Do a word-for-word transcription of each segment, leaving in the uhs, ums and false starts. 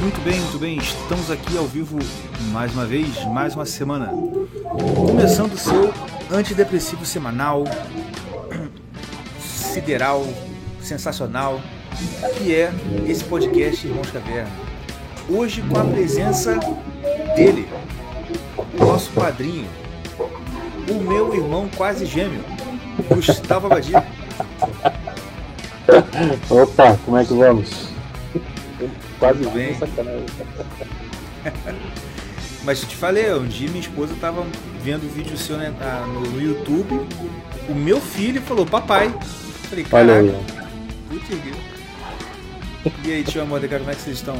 Muito bem, muito bem, estamos aqui ao vivo mais uma vez, mais uma semana. Começando o seu antidepressivo semanal, sideral, sensacional, que é esse podcast Irmãos Caverna. Hoje com a presença dele, nosso padrinho, o meu irmão quase gêmeo, Gustavo Abadir. Opa, como é que vamos? Quase bem. Mas eu te falei, um dia minha esposa estava vendo o vídeo seu no YouTube, o meu filho falou, papai. Eu falei, caraca, putz, e aí, tio amor, como é que vocês estão?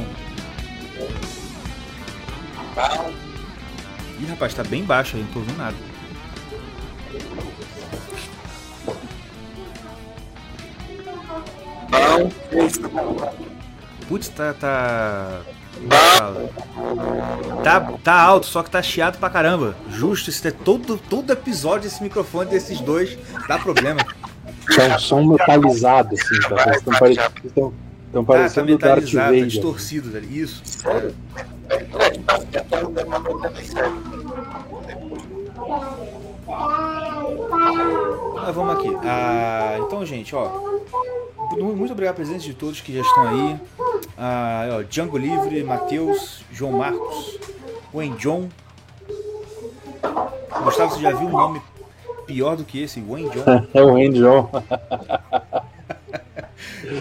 Ih, rapaz, tá bem baixo aí, não tô ouvindo nada. Putz, tá, tá... Tá... Tá alto, só que tá chiado pra caramba. Justo, isso é todo, todo episódio esse microfone desses dois dá problema. São, são metalizados, assim, tá? Eles estão parecendo... Estão, estão parecendo ah, tá metalizado, tá distorcido, velho. Isso. Sério? Ah, vamos aqui. Ah, então, gente, ó... Muito obrigado pela presença de todos que já estão aí. Ah, ó, Django Livre, Matheus, João Marcos, Wenjon. Gustavo, você já viu um nome pior do que esse? Wenjon. É o Wenjon.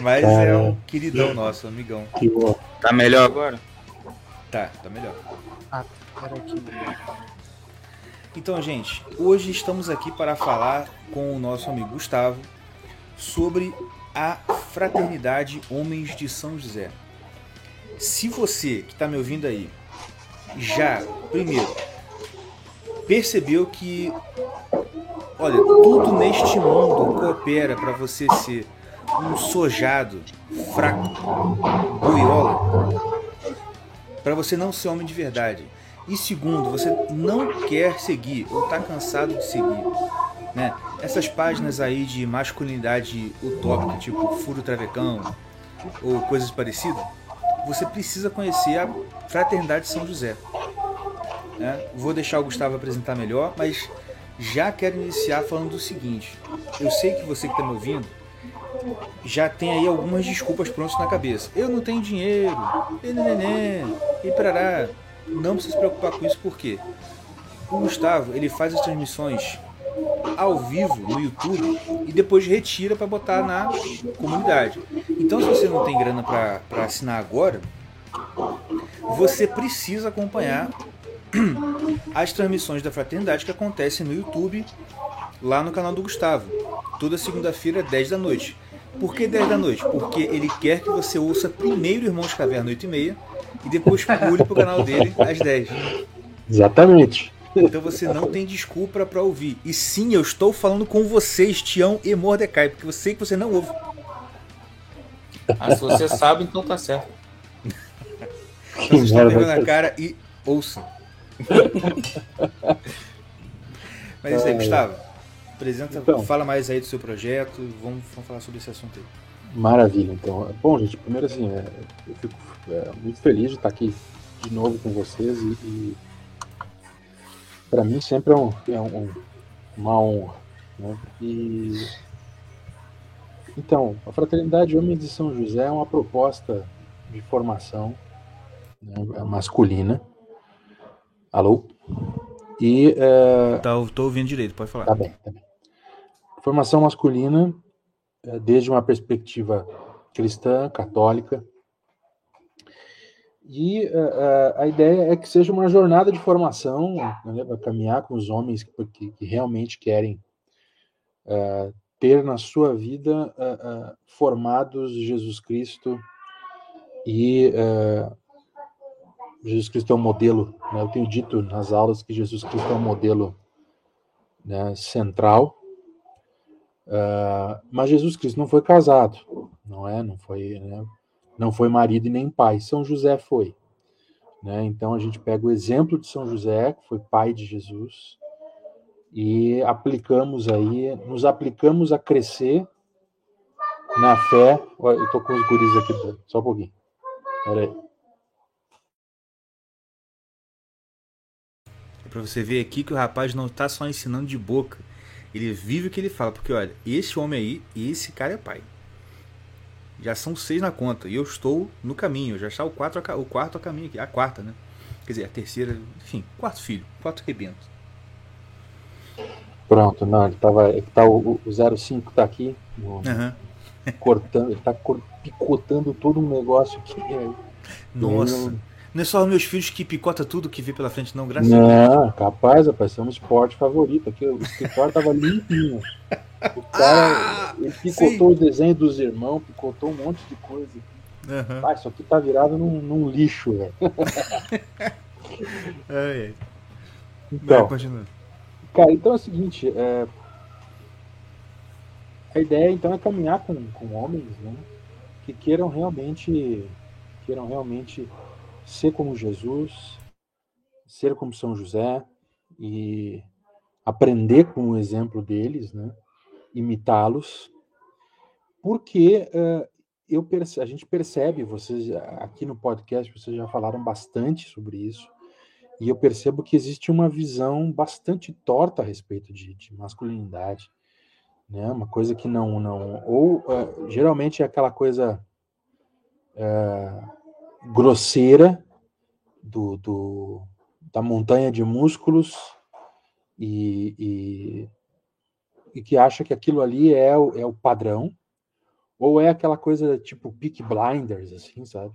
Mas é, é um queridão nosso, amigão. Que bom. Tá melhor agora? Tá, tá melhor. Ah, peraí que... Então, gente, hoje estamos aqui para falar com o nosso amigo Gustavo sobre a Fraternidade Homens de São José. Se você que está me ouvindo aí já, primeiro, percebeu que, olha, tudo neste mundo coopera para você ser um sojado, fraco, boiola, para você não ser homem de verdade. E segundo, você não quer seguir ou está cansado de seguir, né? Essas páginas aí de masculinidade utópica, tipo Furo Travecão ou coisas parecidas, você precisa conhecer a Fraternidade São José, né? Vou deixar o Gustavo apresentar melhor, mas já quero iniciar falando do seguinte. Eu sei que você que está me ouvindo já tem aí algumas desculpas prontas na cabeça. Eu não tenho dinheiro, e nenê, e parará. Não precisa se preocupar com isso, porque o Gustavo, ele faz as transmissões ao vivo no YouTube e depois retira para botar na comunidade. Então, se você não tem grana para assinar agora, você precisa acompanhar as transmissões da Fraternidade que acontecem no YouTube, lá no canal do Gustavo, toda segunda-feira, dez da noite. Por que dez da noite? Porque ele quer que você ouça primeiro Irmãos Caverna, oito e meia, e depois pule pro canal dele às dez. Exatamente. Então você não tem desculpa para ouvir. E sim, eu estou falando com vocês, Tião e Mordecai, porque eu sei que você não ouve. Ah, se você sabe, então tá certo. Então, vocês estão pegando a cara e ouçam. Mas é isso aí, Gustavo. Apresenta, então, fala mais aí do seu projeto. Vamos, vamos falar sobre esse assunto aí. Maravilha, então. Bom, gente, primeiro assim, é, eu fico é, muito feliz de estar aqui de novo com vocês e, e para mim sempre é, um, é um, uma honra, né? E, então, a Fraternidade Homens de São José é uma proposta de formação, né, masculina. Alô? E, é, tá, eu tô ouvindo direito, pode falar. Tá bem, tá bem. Formação masculina desde uma perspectiva cristã, católica. E uh, a ideia é que seja uma jornada de formação, né, para caminhar com os homens que, que realmente querem uh, ter na sua vida uh, uh, formados Jesus Cristo. E uh, Jesus Cristo é um modelo, né, eu tenho dito nas aulas que Jesus Cristo é um modelo, né, central. Uh, mas Jesus Cristo não foi casado, não é? Não foi, né? Não foi marido e nem pai. São José foi, né? Então a gente pega o exemplo de São José, que foi pai de Jesus, e aplicamos aí, nos aplicamos a crescer na fé. Eu tô com os guris aqui, só um pouquinho. Peraí. Pra você ver aqui que o rapaz não tá só ensinando de boca. Ele vive o que ele fala. Porque, olha, esse homem aí, esse cara é pai. Já são seis na conta. E eu estou no caminho. Já está o, quatro, o quarto a caminho aqui. A quarta, né? Quer dizer, a terceira. Enfim, quarto filho. Quarto rebento. Pronto. Não, ele tava... Ele tá, o, o zero cinco tá aqui. No, uhum. Cortando. Ele tá picotando todo um negócio aqui. Nossa. Não... não é só os meus filhos que picota tudo que vê pela frente, não, graças não, a Deus. Não, capaz, rapaz, isso é um esporte favorito. Aqui, o escritório tava limpinho. O cara, ah, ele picotou sim. O desenho dos irmãos, picotou um monte de coisa. Uhum. Pai, isso aqui tá virado num, num lixo, velho. é, é. Então, não, cara, então é o seguinte, é... a ideia então é caminhar com, com homens, né, que queiram realmente, queiram realmente ser como Jesus, ser como São José e aprender com o exemplo deles, né? Imitá-los, porque uh, eu perce- a gente percebe, vocês aqui no podcast, vocês já falaram bastante sobre isso, e eu percebo que existe uma visão bastante torta a respeito de, de masculinidade, né? Uma coisa que não... não ou uh, geralmente é aquela coisa uh, grosseira do, do, da montanha de músculos, E, e, e que acha que aquilo ali é o, é o padrão, ou é aquela coisa tipo Peaky Blinders, assim, sabe?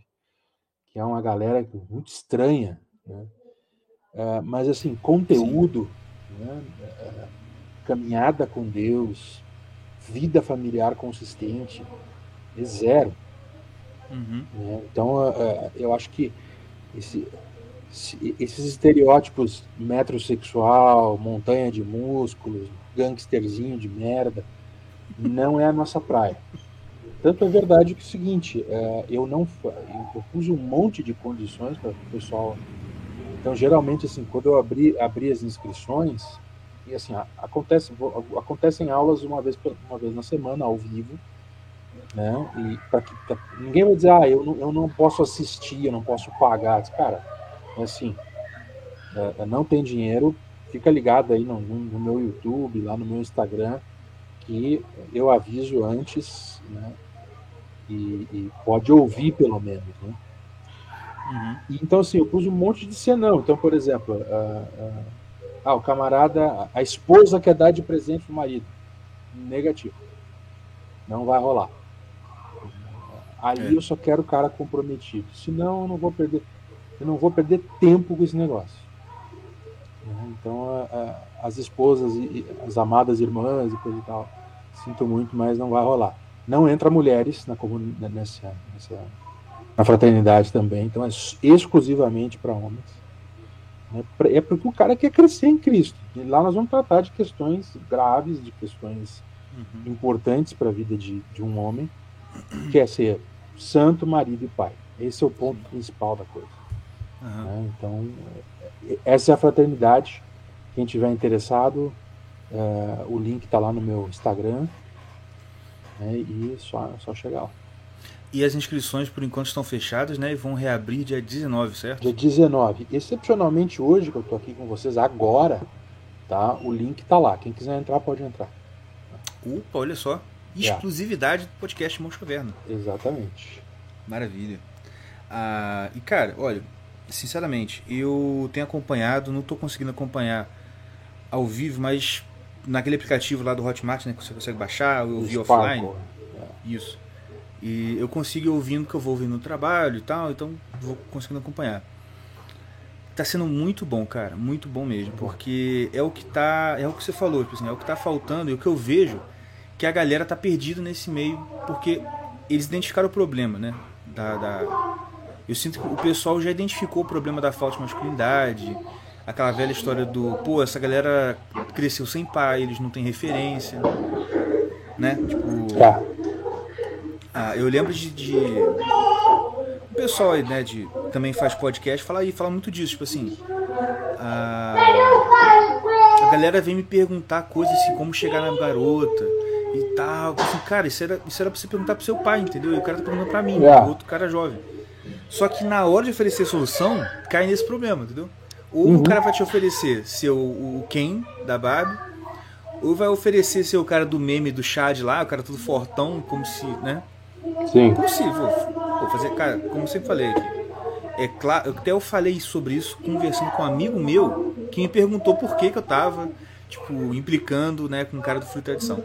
Que é uma galera muito estranha, né? Uh, mas, assim, conteúdo, né? Uh, caminhada com Deus, vida familiar consistente, é zero. Uhum. Né? Então, uh, eu acho que esse... esses estereótipos metrosexual, montanha de músculos, gangsterzinho de merda, não é a nossa praia. Tanto é verdade que é o seguinte, eu não eu propus um monte de condições para o pessoal. Então, geralmente, assim, quando eu abri, abri as inscrições, e assim, acontece, acontecem aulas uma vez, uma vez na semana, ao vivo, né? E pra que, pra, ninguém vai dizer, ah, eu não, eu não posso assistir, eu não posso pagar. Cara, assim, não tem dinheiro, fica ligado aí no, no meu YouTube, lá no meu Instagram, que eu aviso antes, né, e, e pode ouvir pelo menos, né? Uhum. E, então, assim, eu pus um monte de senão. Então, por exemplo, ah, ah, o camarada, a esposa quer dar de presente pro marido, negativo, não vai rolar. Ali eu só quero o cara comprometido, senão eu não vou perder... eu não vou perder tempo com esse negócio. Então, as esposas, as amadas irmãs e coisa e tal, sinto muito, mas não vai rolar. Não entra mulheres na, nessa, nessa, na fraternidade também, então é exclusivamente para homens. É porque o cara quer crescer em Cristo. E lá nós vamos tratar de questões graves, de questões uhum. importantes para a vida de, de um homem, que é ser santo, marido e pai. Esse é o ponto principal da coisa. Uhum. Então, essa é a fraternidade. Quem tiver interessado, é, o link está lá no meu Instagram, né, e só, só chegar lá. E as inscrições, por enquanto, estão fechadas, né? E vão reabrir dia dezenove, certo? Dia dezenove. Excepcionalmente hoje, que eu estou aqui com vocês agora, tá? O link está lá. Quem quiser entrar, pode entrar. Opa, olha só. Exclusividade é. do podcast Mão Caverna. Exatamente. Maravilha. Ah, e, cara, olha... sinceramente, eu tenho acompanhado, não estou conseguindo acompanhar ao vivo, mas naquele aplicativo lá do Hotmart, né, que você consegue baixar, eu ouvi offline. Isso. E eu consigo ir ouvindo, que eu vou ouvindo no trabalho e tal, então vou conseguindo acompanhar. Tá sendo muito bom, cara, muito bom mesmo, porque é o que tá, é o que você falou, tipo assim, é o que tá faltando, e o que eu vejo que a galera tá perdida nesse meio, porque eles identificaram o problema, né, da... da... eu sinto que o pessoal já identificou o problema da falta de masculinidade, aquela velha história do, pô, essa galera cresceu sem pai, eles não têm referência, né? Tipo, tá. Ah, eu lembro de, de... o pessoal aí, né, de, também faz podcast, fala aí, fala muito disso, tipo assim, a, a galera vem me perguntar coisas assim, como chegar na garota... e tal, assim, cara, isso era, isso era pra você perguntar pro seu pai, entendeu? E o cara tá perguntando pra mim, yeah. Outro cara jovem. Só que na hora de oferecer solução, cai nesse problema, entendeu? Ou uhum. o cara vai te oferecer seu o Ken da Barbie, ou vai oferecer seu cara do meme do Chad lá, o cara todo fortão, como se, né? Sim. Possível. Vou fazer, cara, como eu sempre falei aqui. É claro, até eu falei sobre isso conversando com um amigo meu que me perguntou por que, que eu tava, tipo, implicando, né, com o cara do Fruit Tradição.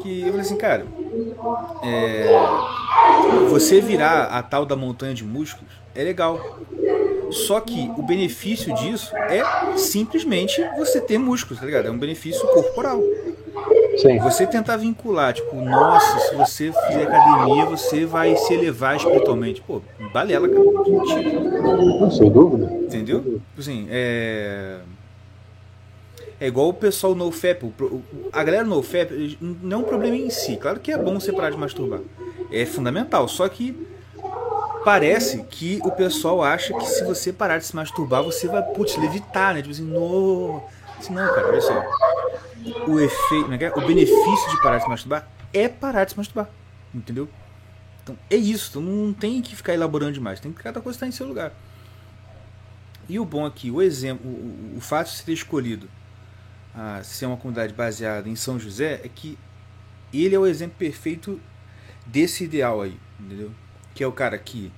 Que eu falei assim, cara, é, você virar a tal da montanha de músculos é legal. Só que o benefício disso é simplesmente você ter músculos, tá ligado? É um benefício corporal. Sim. Você tentar vincular, tipo, nossa, se você fizer academia, você vai se elevar espiritualmente. Pô, balela, cara. Não, sem dúvida. Entendeu? Assim, é... é igual o pessoal NoFap. A galera NoFap não é um problema em si. Claro que é bom separar de masturbar. É fundamental. Só que parece que o pessoal acha que se você parar de se masturbar, você vai, putz, levitar, né? Tipo assim, no... assim, não, cara, olha só. O efeito, o benefício de parar de se masturbar é parar de se masturbar, entendeu? Então é isso, então não tem que ficar elaborando demais, tem que cada coisa estar em seu lugar. E o bom aqui, o exemplo, o, o fato de ser escolhido a ser uma comunidade baseada em São José é que ele é o exemplo perfeito desse ideal aí, entendeu? Que é o cara que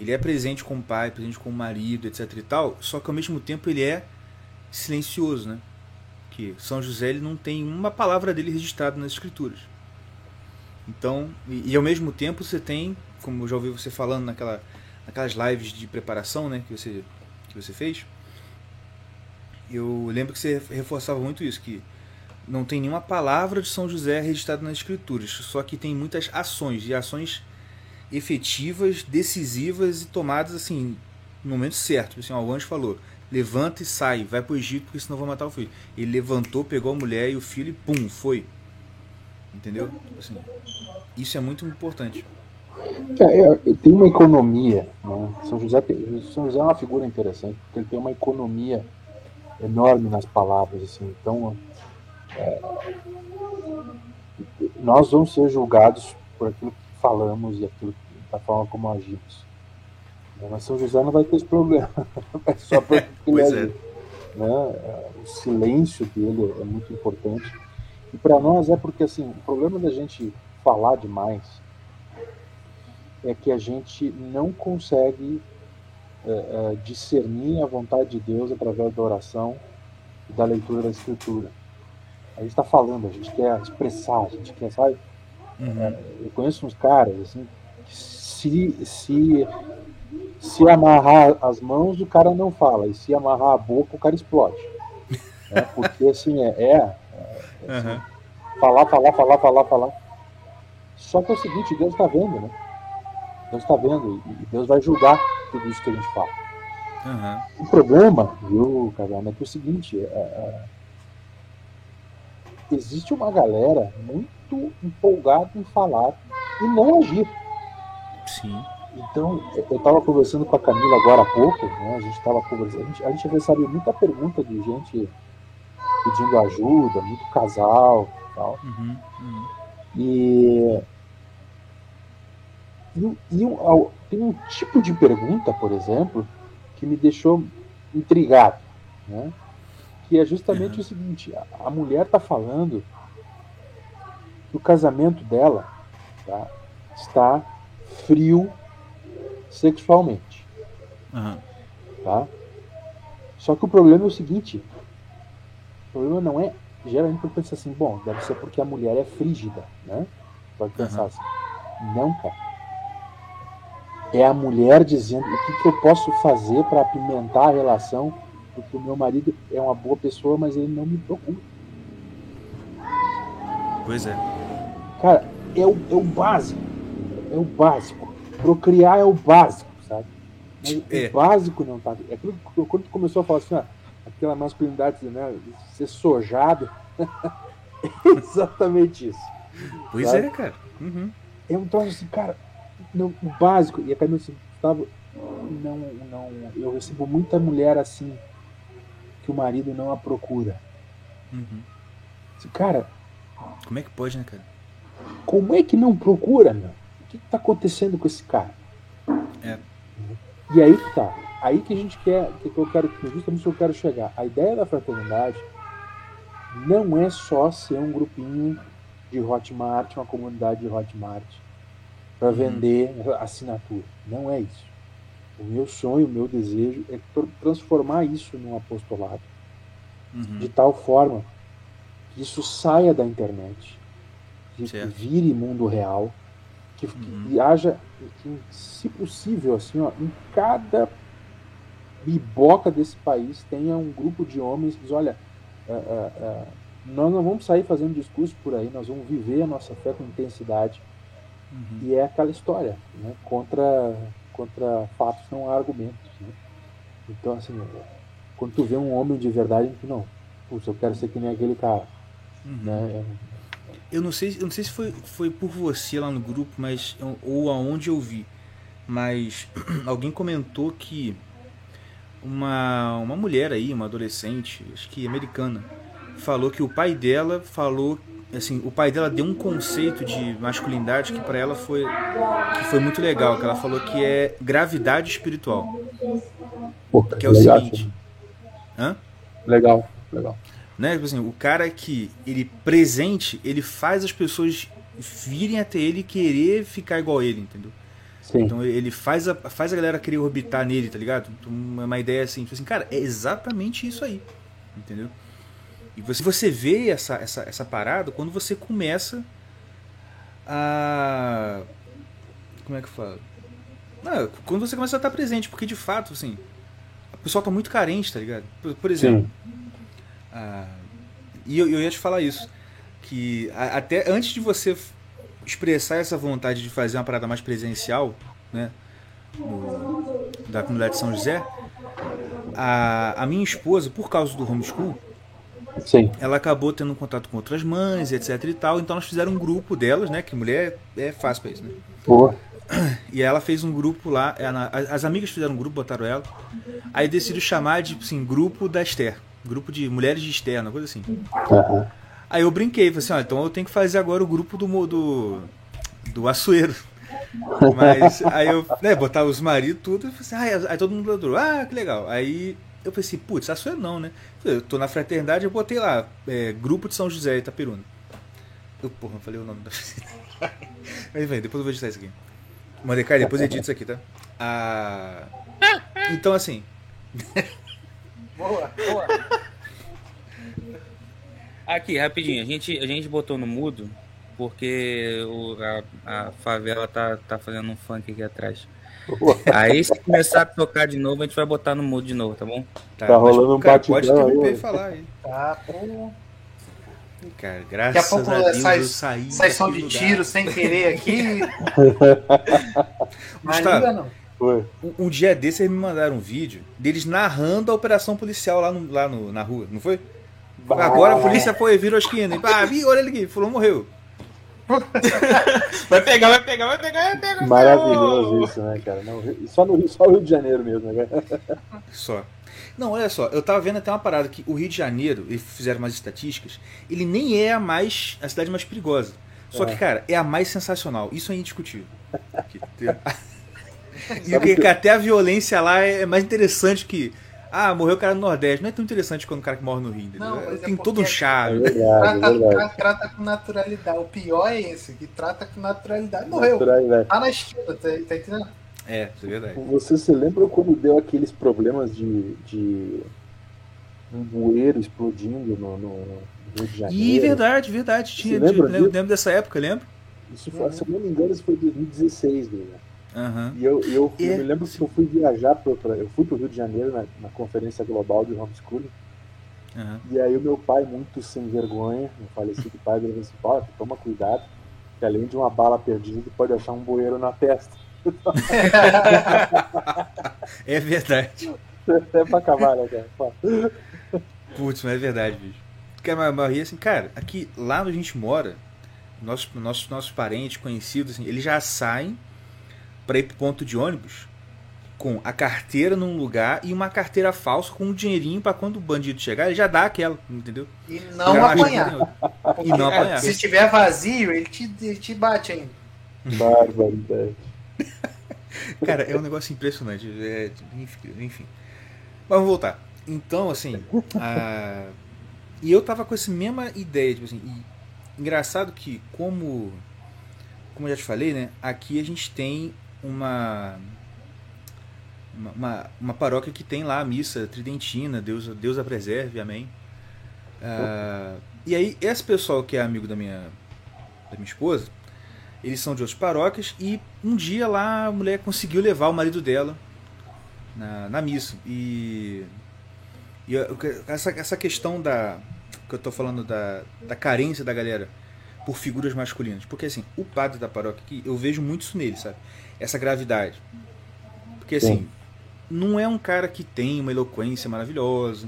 ele é presente com o pai, presente com o marido, etc e tal, só que ao mesmo tempo ele é silencioso, né? Que São José ele não tem uma palavra dele registrada nas escrituras. Então, e, e ao mesmo tempo você tem, como eu já ouvi você falando naquela, naquelas lives de preparação, né, que, você, que você fez, eu lembro que você reforçava muito isso, que não tem nenhuma palavra de São José registrada nas escrituras, só que tem muitas ações, e ações efetivas, decisivas e tomadas assim, no momento certo. Assim, ó, o anjo falou... levanta e sai, vai pro Egito porque senão vão matar o filho. Ele levantou, pegou a mulher e o filho e pum, foi. Entendeu? Assim, isso é muito importante. É, é, tem uma economia, né? São José tem, São José é uma figura interessante, porque ele tem uma economia enorme nas palavras. Assim, então, é, nós vamos ser julgados por aquilo que falamos e aquilo da forma como agimos. Mas São José não vai ter esse problema. É só porque pois ele é. Né? O silêncio dele é muito importante. E para nós é porque assim, o problema da gente falar demais é que a gente não consegue é, é, discernir a vontade de Deus através da oração e da leitura da Escritura. A gente está falando, a gente quer expressar, a gente quer, sabe? Uhum. Eu conheço uns caras assim, que se... se Se amarrar as mãos, o cara não fala. E se amarrar a boca, o cara explode. É, porque, assim, é... é, é assim, uhum. Falar, falar, falar, falar, falar. Só que é o seguinte, Deus está vendo, né? Deus está vendo. E Deus vai julgar tudo isso que a gente fala. Uhum. O problema, viu, Cavalho, é que é o seguinte... É, é, existe uma galera muito empolgada em falar e não agir. Sim. Então, eu estava conversando com a Camila agora há pouco, né? A gente estava conversando, a gente, a gente recebeu muita pergunta de gente pedindo ajuda, muito casal e tal. Uhum, uhum. E, e, e um, tem um tipo de pergunta, por exemplo, que me deixou intrigado, né? Que é justamente uhum. o seguinte, a, a mulher está falando que o casamento dela, tá, está frio sexualmente. Uhum. Tá? Só que o problema é o seguinte, o problema não é, geralmente eu penso assim, bom, deve ser porque a mulher é frígida, né? Pode pensar uhum. assim. Não, cara. É a mulher dizendo o que, que eu posso fazer para apimentar a relação, porque o meu marido é uma boa pessoa, mas ele não me procura. Pois é. Cara, é o, é o básico. É o básico. Procriar é o básico, sabe? Mas é. O básico não tá... É aquilo que, quando tu começou a falar assim, ó, aquela masculinidade, né, de ser sojado, é exatamente isso. Pois sabe? É, cara. Uhum. É um troço assim, cara, não, o básico... E até meu Gustavo, não, não, eu recebo muita mulher assim, que o marido não a procura. Uhum. Assim, cara... Como é que pode, né, cara? Como é que não procura, meu? O que está acontecendo com esse cara? É. E aí que tá. aí que a gente quer, que eu quero, justamente que eu quero chegar. A ideia da fraternidade não é só ser um grupinho de Hotmart, uma comunidade de Hotmart, para vender hum. assinatura. Não é isso. O meu sonho, o meu desejo é transformar isso num apostolado. Uhum. De tal forma que isso saia da internet, que, que vire mundo real, que, uhum. que haja, que, se possível, assim, ó, em cada biboca desse país tenha um grupo de homens que diz, olha, uh, uh, uh, nós não vamos sair fazendo discurso por aí, nós vamos viver a nossa fé com intensidade. Uhum. E é aquela história, né? Contra... contra fatos não há argumentos, né? Então, assim, quando tu vê um homem de verdade, tu não, putz, eu quero ser que nem aquele cara. Uhum. Né? Eu não sei, eu não sei se foi, foi por você lá no grupo, mas ou aonde eu vi, mas alguém comentou que uma, uma mulher aí, uma adolescente, acho que americana, falou que o pai dela falou assim, o pai dela deu um conceito de masculinidade que para ela foi, que foi muito legal, que ela falou que é gravidade espiritual. Pô, que é o legal, seguinte. Hã? Legal, legal. Né? Assim, o cara que ele presente, ele faz as pessoas virem até ele e querer ficar igual a ele, entendeu? Sim. Então ele faz a, faz a galera querer orbitar nele, tá ligado? Uma ideia assim, tipo assim, cara, é exatamente isso aí, entendeu? E você, você vê essa, essa, essa parada quando você começa a... Como é que eu falo? Não, quando você começa a estar presente, porque de fato, assim, a pessoa tá muito carente, tá ligado? Por, por exemplo, a, e eu, eu ia te falar isso, que a, até antes de você expressar essa vontade de fazer uma parada mais presencial, né, no, da comunidade de São José, a, a minha esposa, por causa do homeschool, sim, ela acabou tendo contato com outras mães, etc e tal, então elas fizeram um grupo delas, né, que mulher é fácil pra isso, né? Pô. E ela fez um grupo lá, ela, as amigas fizeram um grupo, botaram ela, aí decidiu chamar de, assim, grupo da Esther, grupo de mulheres de Esther, uma coisa assim. Uhum. Aí eu brinquei, falei assim, ó, ah, então eu tenho que fazer agora o grupo do do, do Açoeiro. Mas aí eu, né, botava os maridos, tudo, e falei assim, ah, aí todo mundo adorou, ah, que legal. Aí eu pensei, putz, Açoeiro não, né? Eu tô na fraternidade, eu botei lá, é, grupo de São José, Itaperuna. Eu, porra, não falei o nome da fraternidade. Mas vem, depois eu vou editar isso aqui. Mandecai, depois eu edito isso aqui, tá? Ah, então, assim... Boa, boa. Aqui, rapidinho, a gente, a gente botou no mudo, porque o, a, a favela tá, tá fazendo um funk aqui atrás. Aí se começar a tocar de novo, a gente vai botar no mudo de novo, tá bom? Tá, tá rolando um batidão aí. Pode interromper e falar aí. Tá, pô. Cara, graças a Deus. Daqui a pouco a Deus, sai, eu saí sai som de lugar. Tiro sem querer aqui. Gustavo, um, um dia desse eles me mandaram um vídeo deles narrando a operação policial lá, no, lá no, na rua, não foi? Bah. Agora a polícia foi, virou a esquina. Ah, vi, olha ele aqui, fulano morreu. Vai pegar, vai pegar, vai pegar, vai pegar. Maravilhoso, não. Isso, né, cara? Não, só, no, só no Rio de Janeiro mesmo, né, cara? Só. Não, olha só, eu tava vendo até uma parada que o Rio de Janeiro, eles fizeram umas estatísticas, ele nem é a mais, a cidade mais perigosa. Só é. que, cara, é a mais sensacional. Isso é indiscutível. E o que, que até a violência lá é mais interessante que... Ah, morreu o cara no Nordeste. Não é tão interessante quando o cara que morre no Rio. Não, né? Tem é todo um charme. É verdade, é trata, trata com naturalidade. O pior é esse, que trata com naturalidade. Morreu. Naturalidade. Tá na esquina, tá, tá entendendo? É, isso é verdade. Você se lembra quando deu aqueles problemas de, de um bueiro explodindo no, no, no Rio de Janeiro? Ih, verdade, verdade. Tinha, de, lembra, lembro, lembro dessa época, lembro? Isso foi, uhum. Se eu não me engano, isso foi em dois mil e dezesseis, né? Uhum. E eu, eu, eu é. me lembro que eu fui viajar para eu fui para o Rio de Janeiro na, na conferência global de homeschooling. Uhum. E aí o meu pai, muito sem vergonha, meu falecido pai, ele disse, fala, toma cuidado, que além de uma bala perdida, você pode achar um bueiro na testa. É verdade. É pra acabar, né, cara? Putz, mas é verdade, bicho. Porque a maioria, assim, cara, aqui, lá onde a gente mora, nossos, nossos, nossos parentes, conhecidos, assim, eles já saem para ir pro ponto de ônibus com a carteira num lugar e uma carteira falsa com um dinheirinho para quando o bandido chegar, ele já dá aquela, entendeu? E não apanhar. E não apanhar. Se estiver vazio, ele te, ele te bate ainda. Bárbaro. Cara, é um negócio impressionante. É, enfim. Mas vamos voltar. Então, assim. A... E eu tava com essa mesma ideia, tipo assim. E... Engraçado que, como. Como eu já te falei, né? Aqui a gente tem uma. Uma, uma paróquia que tem lá a missa tridentina, Deus, Deus a preserve, amém. Ah, e aí, esse pessoal que é amigo da minha, da minha esposa, eles são de outras paróquias, e um dia lá a mulher conseguiu levar o marido dela na, na missa. E, e essa, essa questão da que eu tô falando da, da carência da galera por figuras masculinas, porque assim, o padre da paróquia aqui, eu vejo muito isso nele, sabe? Essa gravidade. Porque assim, não é um cara que tem uma eloquência maravilhosa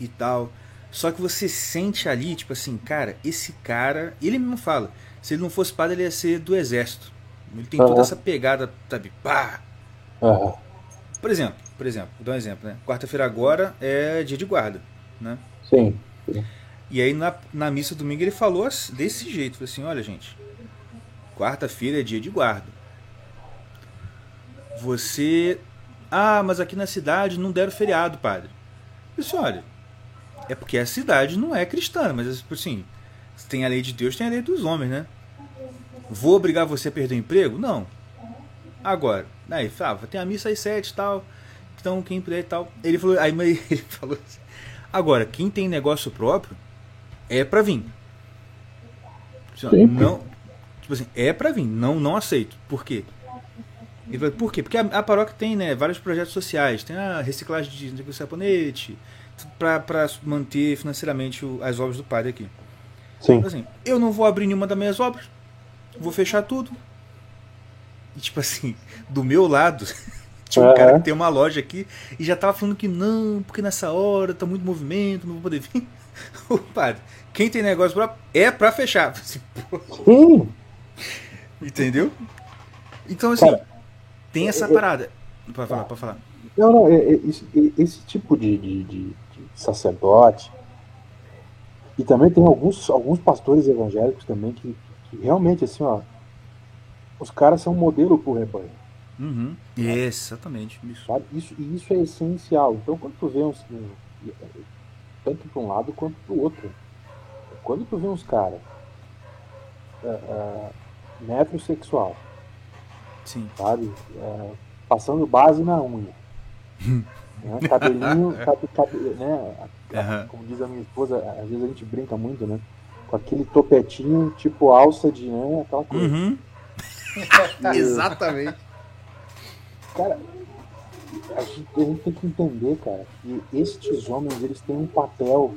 e tal, só que você sente ali, tipo assim, cara, esse cara, ele mesmo fala, se ele não fosse padre, ele ia ser do exército. Ele tem uhum. toda essa pegada, sabe, pá. Uhum. Por exemplo, por exemplo, vou dar um exemplo, né? Quarta-feira agora é dia de guarda, né? Sim. E aí na, na missa domingo ele falou desse jeito, falou assim, olha gente, quarta-feira é dia de guarda. Você... Ah, mas aqui na cidade não deram feriado, padre. Eu disse, olha, é porque a cidade não é cristã, mas assim, tem a lei de Deus, tem a lei dos homens, né? Vou obrigar você a perder o emprego? Não. Agora, aí, ah, tem a missa às sete e tal, então quem puder e tal. Ele falou, aí ele falou assim, agora, quem tem negócio próprio é pra vir. Não, tipo assim, é pra vir, não, não aceito. Por quê? Ele falou, por quê? Porque a, a paróquia tem, né, vários projetos sociais, tem a reciclagem de, de saponete, para manter financeiramente o, as obras do padre aqui. Sim. Assim, eu não vou abrir nenhuma das minhas obras, vou fechar tudo. E tipo assim, do meu lado, tinha um uhum. cara que tem uma loja aqui e já tava falando que não, porque nessa hora tá muito movimento, não vou poder vir. O padre, quem tem negócio próprio é para fechar. Assim, sim. Entendeu? Então assim... Cara. Tem essa parada. É, pode falar, pode falar. Não, não, esse, esse tipo de, de, de sacerdote, e também tem alguns, alguns pastores evangélicos também que, que realmente, assim, ó, os caras são modelo pro rebanho. Uhum. Né? Exatamente. Isso. Isso, e isso é essencial. Então, quando tu vê uns... Tanto para um lado quanto para o outro. Quando tu vê uns caras uh, uh, metrosexual, sim. Sabe? É, passando base na unha. Né? Cabelinho, cabe, cabe, né? Uhum. Como diz a minha esposa, às vezes a gente brinca muito, né? Com aquele topetinho tipo alça de, né? Aquela coisa. Uhum. E, exatamente. Cara, a gente, a gente tem que entender, cara, que estes homens, eles têm um papel,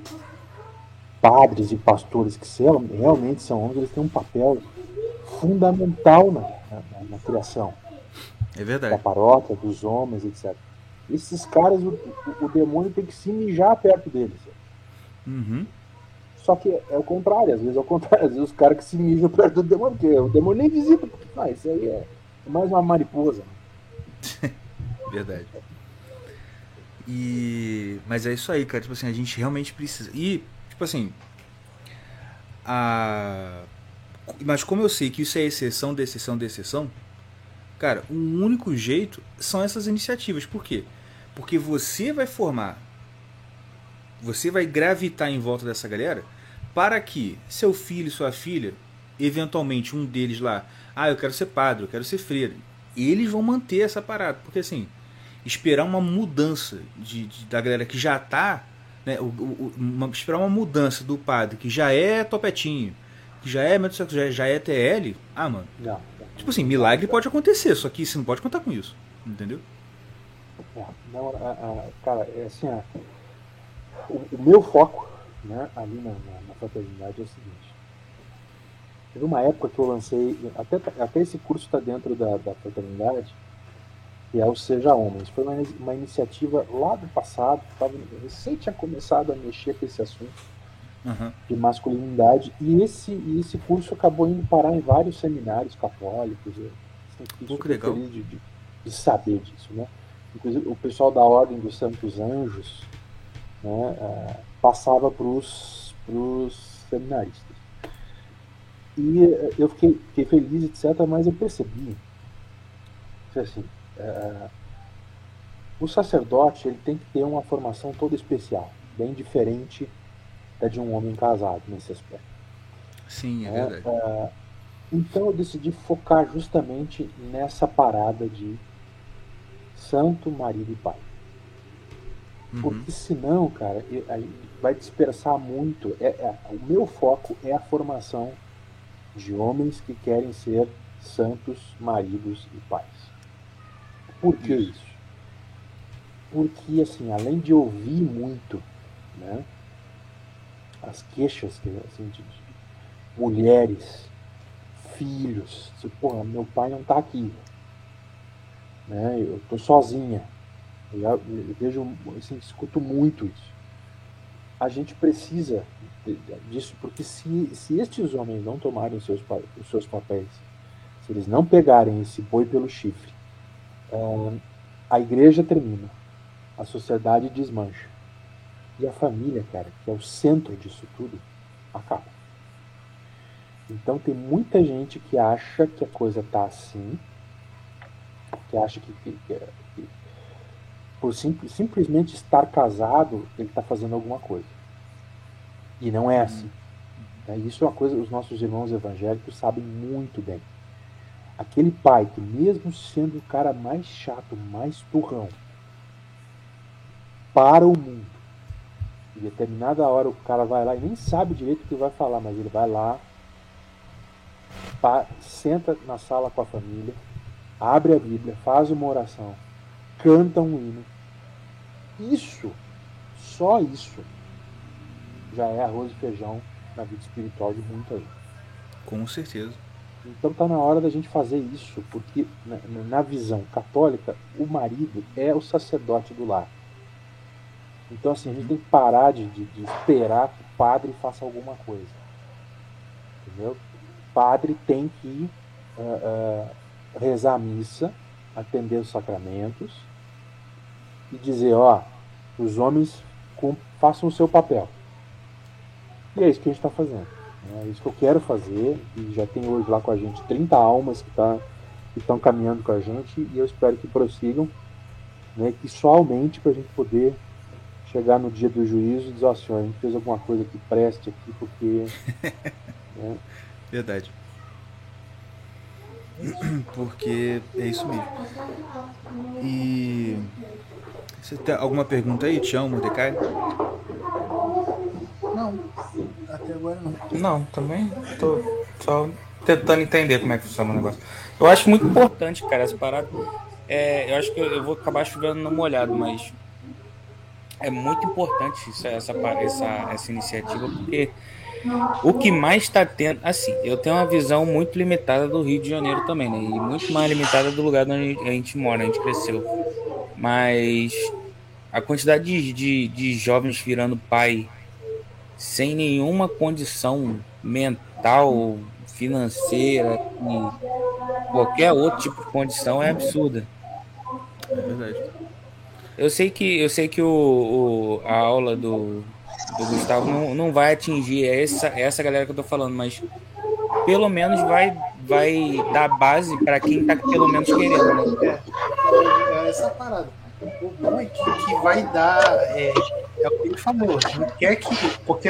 padres e pastores que são, realmente são homens, eles têm um papel fundamental na, na, na criação é verdade. Da paróquia, dos homens, etcétera. Esses caras, o, o, o demônio tem que se mijar perto deles. Uhum. Só que é o contrário, às vezes é o contrário, às vezes os caras que se mijam perto do demônio, porque o demônio nem visita, porque ah, isso aí é mais uma mariposa. Verdade. E... Mas é isso aí, cara, tipo assim, a gente realmente precisa. E, tipo assim, a... Mas como eu sei que isso é exceção de exceção de exceção, cara, o um único jeito são essas iniciativas. Por quê? Porque você vai formar, você vai gravitar em volta dessa galera para que seu filho e sua filha, eventualmente um deles lá, ah, eu quero ser padre, eu quero ser freira, eles vão manter essa parada. Porque assim, esperar uma mudança de, de, da galera que já tá, né, o, o, uma, esperar uma mudança do padre que já é topetinho, que já é já, já é T L, ah, mano. Não, não, tipo assim, milagre pode acontecer, só que você não pode contar com isso, entendeu? Não, a, a, cara, é assim, a, o, o meu foco, né, ali na, na, na fraternidade é o seguinte. Teve uma época que eu lancei, até, até esse curso está dentro da, da fraternidade, que é o Seja Homens. Foi uma, uma iniciativa lá do passado, tava, eu recém tinha começado a mexer com esse assunto. Uhum. De masculinidade, e esse, e esse curso acabou indo parar em vários seminários católicos. Eu fiquei super feliz de, de, de saber disso, né? Inclusive o pessoal da Ordem dos Santos Anjos, né, uh, passava para os seminaristas, e uh, eu fiquei, fiquei feliz, etc, mas eu percebi assim, é, o sacerdote ele tem que ter uma formação toda especial, bem diferente da de um homem casado nesse aspecto. Sim, é, é verdade. É, então eu decidi focar justamente nessa parada de santo, marido e pai. Uhum. Porque senão, cara, vai dispersar muito. É, é, o meu foco é a formação de homens que querem ser santos, maridos e pais. Por que isso? isso? Porque, assim, além de ouvir muito, né, as queixas que, assim, de, de mulheres, filhos, assim, porra, meu pai não tá aqui, né, eu tô sozinha. Eu, eu vejo, assim, escuto muito isso. A gente precisa disso, porque se, se estes homens não tomarem os seus, os seus papéis, se eles não pegarem esse boi pelo chifre, é, a igreja termina, a sociedade desmancha. E a família, cara, que é o centro disso tudo, acaba. Então tem muita gente que acha que a coisa tá assim, que acha que, que, que por sim, simplesmente estar casado, ele tá fazendo alguma coisa. E não é assim. Hum. É, isso é uma coisa que os nossos irmãos evangélicos sabem muito bem. Aquele pai que, mesmo sendo o cara mais chato, mais turrão, para o mundo, e determinada hora o cara vai lá e nem sabe direito o que vai falar, mas ele vai lá, pa, senta na sala com a família, abre a Bíblia, faz uma oração, canta um hino. Isso, só isso, já é arroz e feijão na vida espiritual de muita gente. Com certeza. Então está na hora da gente fazer isso, porque na, na visão católica, o marido é o sacerdote do lar. Então, assim, a gente tem que parar de, de, de esperar que o padre faça alguma coisa. Entendeu? O padre tem que uh, uh, rezar a missa, atender os sacramentos e dizer, ó, os homens façam o seu papel. E é isso que a gente está fazendo. É isso que eu quero fazer, e já tem hoje lá com a gente trinta almas que tá, estão caminhando com a gente, e eu espero que prossigam, né, que só aumente para a gente poder chegar no dia do juízo e dizer, ó, senhor, a gente fez alguma coisa que preste aqui, porque... né? Verdade. Porque é isso mesmo. E... você tem alguma pergunta aí, Tião, Mordecai? Não, até agora não. Não, também tô só tentando entender como é que funciona o negócio. Eu acho muito importante, cara, essa parada. É, eu acho que eu, eu vou acabar chovendo no molhado, mas é muito importante isso, essa, essa, essa iniciativa, porque o que mais está tendo... Assim, eu tenho uma visão muito limitada do Rio de Janeiro também, né? E muito mais limitada do lugar onde a gente mora, a gente cresceu. Mas a quantidade de, de, de jovens virando pai... sem nenhuma condição mental, financeira, qualquer outro tipo de condição é absurda. É verdade. Eu sei que, eu sei que o, o, a aula do, do Gustavo não, não vai atingir essa, essa galera que eu tô falando, mas pelo menos vai, vai dar base para quem tá pelo menos querendo. Né? É, é essa parada. O bom é que, que vai dar, é, é o que ele falou, não quer que, porque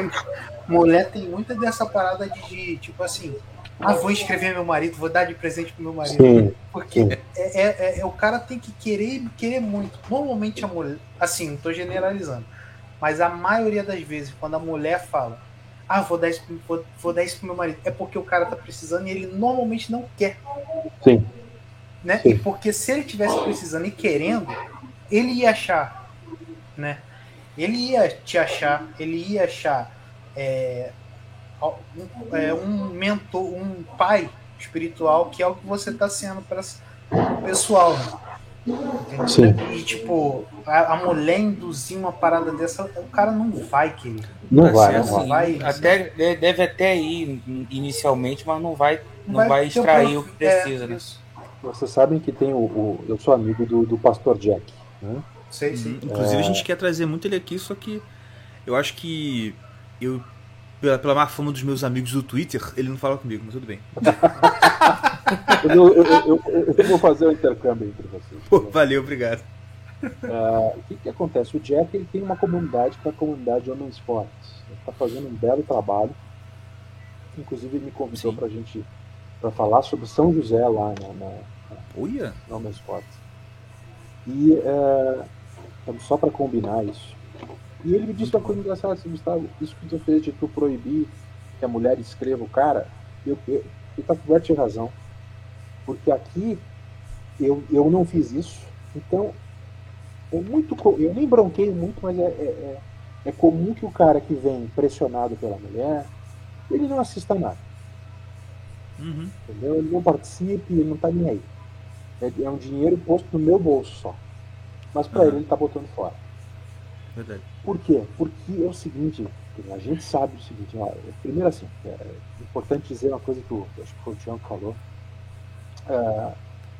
mulher tem muita dessa parada de, de tipo assim, ah, vou inscrever meu marido, vou dar de presente pro meu marido. Sim, porque sim. É, é, é, o cara tem que querer querer muito. Normalmente a mulher, assim, não tô generalizando, mas a maioria das vezes, quando a mulher fala, ah, vou dar isso, vou, vou dar isso pro meu marido, é porque o cara tá precisando e ele normalmente não quer. Sim. Né? Sim. E porque se ele tivesse precisando e querendo, ele ia achar, né? Ele ia te achar, ele ia achar é, um, é, um mentor, um pai espiritual, que é o que você está sendo para o pessoal. Né? Sim. E, tipo, a, a mulher induzir uma parada dessa, o cara não vai querer. Não, assim, vai, não vai. vai. Até, deve até ir inicialmente, mas não vai, não vai, vai extrair o que precisa. É, né? Vocês sabem que tem o, o... eu sou amigo do, do pastor Jack. Hum? Sei, sim. Inclusive é... a gente quer trazer muito ele aqui, só que eu acho que eu, pela, pela má fama dos meus amigos do Twitter, ele não fala comigo, mas tudo bem. Eu, eu, eu, eu, eu vou fazer um intercâmbio entre vocês. Pô, valeu, obrigado. Uh, o que, que acontece? O Jack, ele tem uma comunidade que é a comunidade Homens Fortes. Ele está fazendo um belo trabalho. Inclusive, ele me convidou para a gente para falar sobre São José lá na, na, na Homens Fortes. E uh, só para combinar isso. E ele me disse uma coisa engraçada, assim, Gustavo, isso que tu fez de tu proibir que a mulher escreva o cara, eu, eu, eu tá coberto de razão. Porque aqui eu, eu não fiz isso. Então, eu, muito, eu nem bronquei muito, mas é, é, é comum que o cara que vem pressionado pela mulher, ele não assista nada. Uhum. Entendeu? Ele não participe, ele não tá nem aí. É, é um dinheiro posto no meu bolso só. Mas para uhum. ele, ele tá botando fora. Verdade. Por quê? Porque é o seguinte, a gente sabe o seguinte, ó, primeiro assim, é importante dizer uma coisa que eu acho que o Tião falou, uh,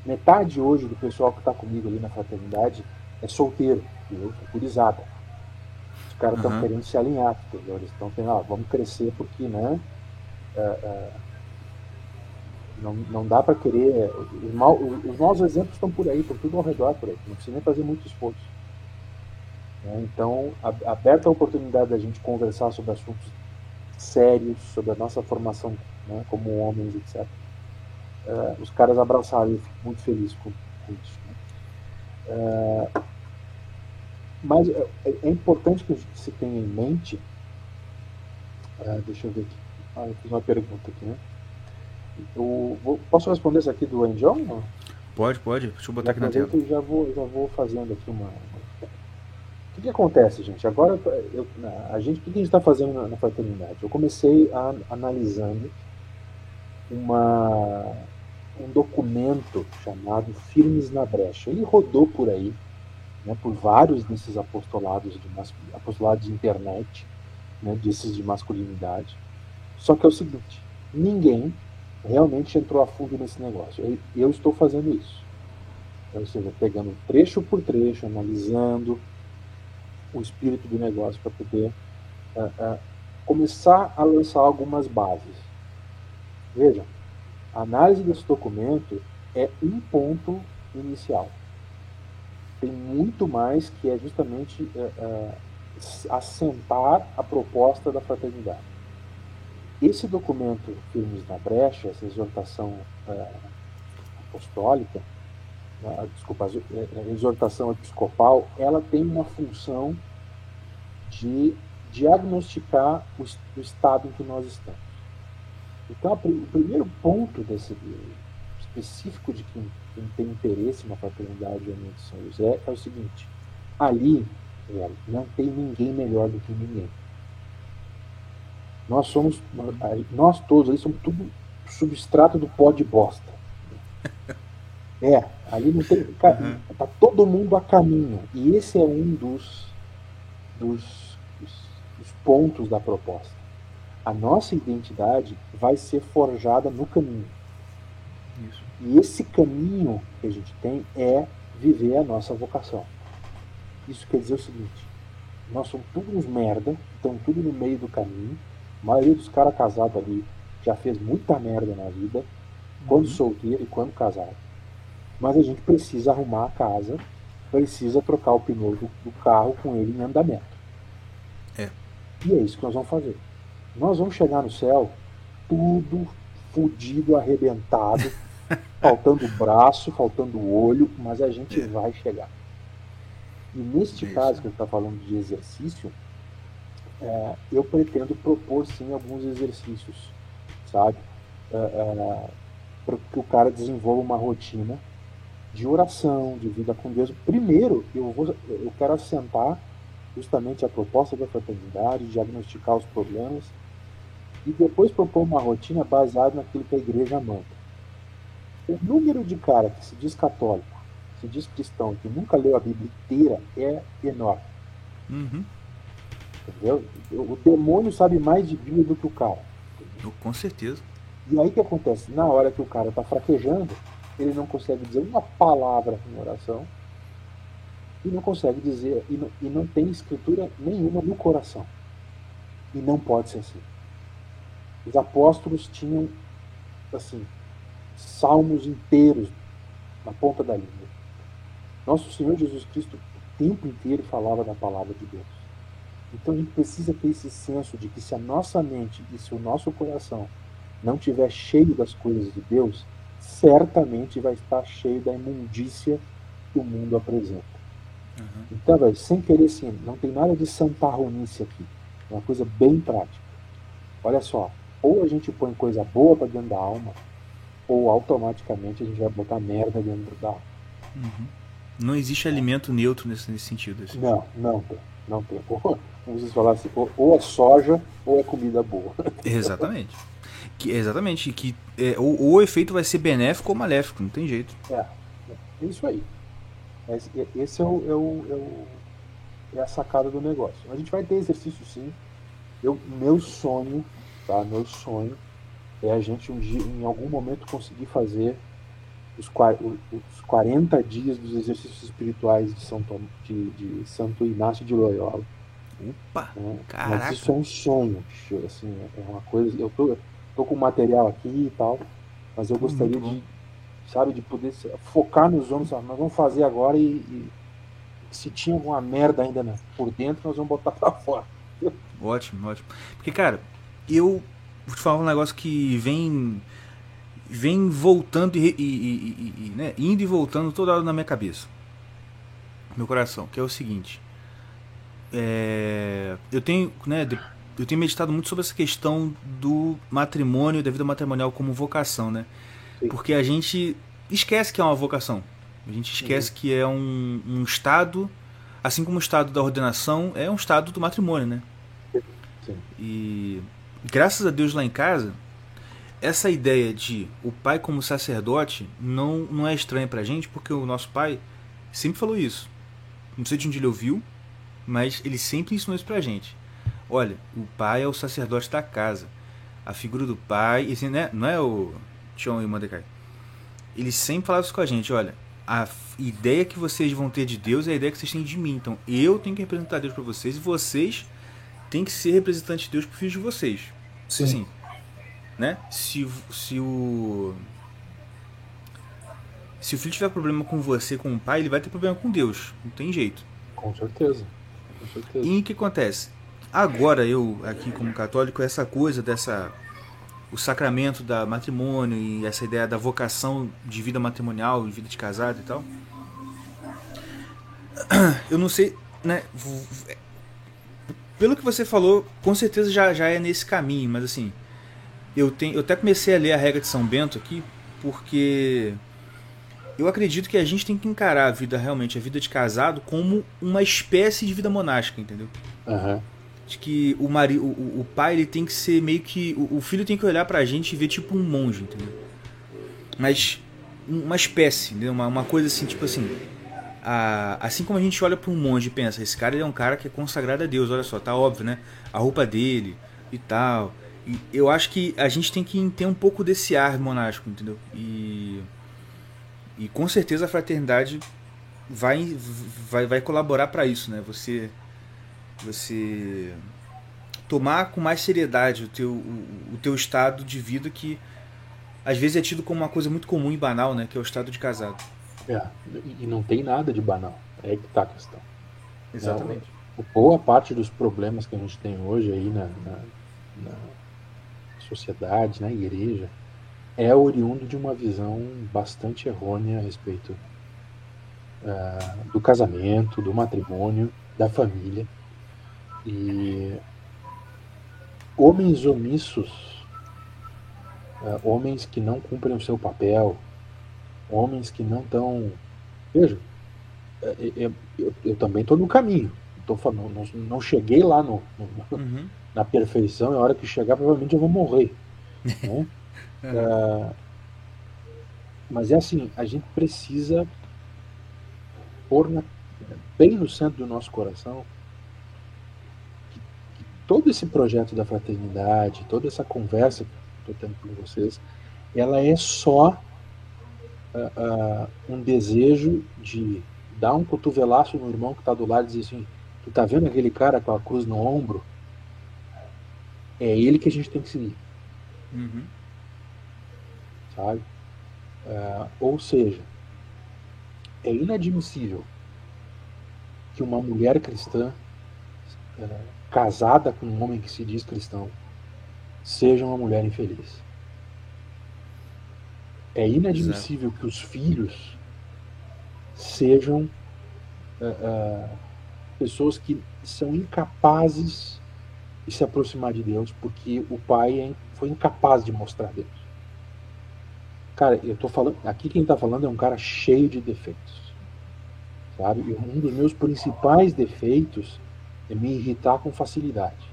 metade hoje do pessoal que está comigo ali na fraternidade é solteiro, entendeu? É curizada. Os caras estão uhum. querendo se alinhar, entendeu? Eles estão pensando, ó, vamos crescer porque, né, uh, uh, não, não dá para querer, os, mal, os maus exemplos estão por aí, estão tudo ao redor por aí, não precisa nem fazer muito esforço. Então, aberta a oportunidade da gente conversar sobre assuntos sérios, sobre a nossa formação, né, como homens, etcétera. Uh, os caras abraçaram, eu fico muito feliz com, com isso. Né? Uh, mas é, é importante que se tenha em mente... Uh, deixa eu ver aqui. Ah, eu fiz uma pergunta aqui, né? Eu vou, posso responder essa aqui do Andião? Pode, pode. Deixa eu botar já aqui na tela. Eu já vou, já vou fazendo aqui uma... O que, que acontece, gente? Agora, eu, a gente, o que a gente está fazendo na, na fraternidade? Eu comecei a, analisando uma, um documento chamado Firmes na Brecha. Ele rodou por aí, né, por vários desses apostolados de, apostolados de internet, né, desses de masculinidade. Só que é o seguinte, ninguém realmente entrou a fundo nesse negócio. Eu, eu estou fazendo isso. Ou seja, pegando trecho por trecho, analisando o espírito do negócio para poder uh, uh, começar a lançar algumas bases. Vejam, a análise desse documento é um ponto inicial. Tem muito mais que é justamente uh, uh, assentar a proposta da fraternidade. Esse documento Firmes na Brecha, essa exortação uh, apostólica, A, desculpa, a exortação episcopal, ela tem uma função de diagnosticar o, o estado em que nós estamos. Então, a, o primeiro ponto desse, específico de quem, quem tem interesse na fraternidade de São José é o seguinte, ali não tem ninguém melhor do que ninguém. Nós somos, nós todos ali somos tudo substrato do pó de bosta. É, ali não tem caminho, está todo mundo a caminho. E esse é um dos, dos, dos pontos da proposta. A nossa identidade vai ser forjada no caminho. Isso. E esse caminho que a gente tem é viver a nossa vocação. Isso quer dizer o seguinte, nós somos todos uns merda, estamos tudo no meio do caminho. A maioria dos caras casados ali já fez muita merda na vida, quando uhum. solteiro e quando casado. Mas a gente precisa arrumar a casa, precisa trocar o pneu do, do carro com ele em andamento. É. E é isso que nós vamos fazer. Nós vamos chegar no céu tudo fudido, arrebentado, faltando braço, faltando olho, mas a gente é. vai chegar. E neste é caso que eu estou falando de exercício, é, eu pretendo propor sim alguns exercícios, sabe? É, é, para que o cara desenvolva uma rotina de oração, de vida com Deus. Primeiro, eu, vou, eu quero assentar justamente a proposta da fraternidade, diagnosticar os problemas e depois propor uma rotina baseada naquilo que a igreja manda. O número de cara que se diz católico, se diz cristão, que nunca leu a Bíblia inteira, é enorme. Uhum. Entendeu? O demônio sabe mais de Bíblia do que o cara. Eu, com certeza. E aí o que acontece? Na hora que o cara está fraquejando, ele não consegue dizer uma palavra em oração e não consegue dizer, e não, e não tem escritura nenhuma no coração. E não pode ser assim. Os apóstolos tinham, assim, salmos inteiros na ponta da língua. Nosso Senhor Jesus Cristo o tempo inteiro falava da palavra de Deus. Então a gente precisa ter esse senso de que se a nossa mente e se o nosso coração não estiver cheio das coisas de Deus, certamente vai estar cheio da imundícia que o mundo apresenta. Uhum. Então, velho, sem querer sim, não tem nada de santarronice aqui. É uma coisa bem prática. Olha só, ou a gente põe coisa boa para dentro da alma, ou automaticamente a gente vai botar merda dentro da alma. Uhum. Não existe é. alimento neutro nesse, nesse sentido. Assim. Não, não tem. Não tem. Ou, vamos falar assim, ou é soja ou é comida boa. Exatamente. Que, exatamente. Que, é, ou, ou o efeito vai ser benéfico ou maléfico, não tem jeito. É, é isso aí. Esse é, o, é, o, é, o, é a sacada do negócio. A gente vai ter exercício sim. Eu, meu sonho, tá? Meu sonho é a gente um dia, em algum momento conseguir fazer os, os quarenta dias dos exercícios espirituais de, São Tom, de, de Santo Inácio de Loyola. Opa! Né? Caraca. Mas isso é um sonho, assim, é uma coisa. Eu tô, tô com material aqui e tal, mas eu gostaria de, sabe, de poder focar nos homens, sabe? Nós vamos fazer agora e, e se tinha alguma merda ainda, né, por dentro, nós vamos botar pra fora. Ótimo, ótimo. Porque, cara, eu vou te falar um negócio que vem vem voltando e, e, e, e né, indo e voltando toda hora na minha cabeça, no meu coração, que é o seguinte. É, eu tenho, né, eu tenho meditado muito sobre essa questão do matrimônio, da vida matrimonial como vocação, né? Porque a gente esquece que é uma vocação. A gente esquece uhum. que é um, um estado, assim como o estado da ordenação, é um estado do matrimônio, né? Sim. E graças a Deus lá em casa, essa ideia de o pai como sacerdote não, não é estranha pra gente, porque o nosso pai sempre falou isso. Não sei de onde ele ouviu, mas ele sempre ensinou isso pra gente. Olha, o pai é o sacerdote da casa. A figura do pai, assim, né? Não é o... Tião e Mandecai, eles sempre falavam isso com a gente. Olha, a ideia que vocês vão ter de Deus é a ideia que vocês têm de mim. Então eu tenho que representar Deus para vocês, e vocês têm que ser representantes de Deus para os filhos de vocês. Sim. Assim, né? Se, se o se o filho tiver problema com você, com o pai, ele vai ter problema com Deus. Não tem jeito. Com certeza. Com certeza. E o que acontece? Agora eu aqui como católico, essa coisa dessa o sacramento da matrimônio e essa ideia da vocação de vida matrimonial, de vida de casado e tal. Eu não sei, né? Pelo que você falou, com certeza já, já é nesse caminho, mas assim, eu, tenho, eu até comecei a ler a regra de São Bento aqui, porque eu acredito que a gente tem que encarar a vida realmente, a vida de casado, como uma espécie de vida monástica, entendeu? Aham. Uhum. Que o, mari, o, o pai ele tem que ser meio que... O, o filho tem que olhar pra gente e ver tipo um monge, entendeu? Mas uma espécie, entendeu? Uma, uma coisa assim, tipo assim... A, assim como a gente olha pra um monge e pensa, esse cara ele é um cara que é consagrado a Deus, olha só, tá óbvio, né? A roupa dele e tal. E eu acho que a gente tem que ter um pouco desse ar monástico, entendeu? E, e com certeza a fraternidade vai, vai, vai colaborar pra isso, né? Você... você tomar com mais seriedade o teu, o, o teu estado de vida, que às vezes é tido como uma coisa muito comum e banal, né? Que é o estado de casado. É, e não tem nada de banal. É aí que está a questão. Exatamente. É, boa parte dos problemas que a gente tem hoje aí na, na, na sociedade, na igreja, é oriundo de uma visão bastante errônea a respeito uh, do casamento, do matrimônio, da família, e homens omissos, homens que não cumprem o seu papel, homens que não estão... Veja, eu, eu, eu também estou no caminho, tô falando, não, não cheguei lá no, no, uhum. na perfeição, e a hora que chegar provavelmente eu vou morrer, né? uh, mas é assim, a gente precisa pôr na bem no centro do nosso coração que, que todo esse projeto da fraternidade, toda essa conversa que estou tendo com vocês, ela é só uh, uh, um desejo de dar um cotovelaço no irmão que está do lado e dizer assim, tu está vendo aquele cara com a cruz no ombro? É ele que a gente tem que seguir. Uhum. Sabe? Uh, ou seja, é inadmissível que uma mulher cristã uh, casada com um homem que se diz cristão seja uma mulher infeliz. É inadmissível Exato. Que os filhos sejam uh, uh, pessoas que são incapazes de se aproximar de Deus porque o pai foi incapaz de mostrar Deus. Cara, eu tô falando, aqui quem tá falando é um cara cheio de defeitos, sabe? E um dos meus principais defeitos é me irritar com facilidade.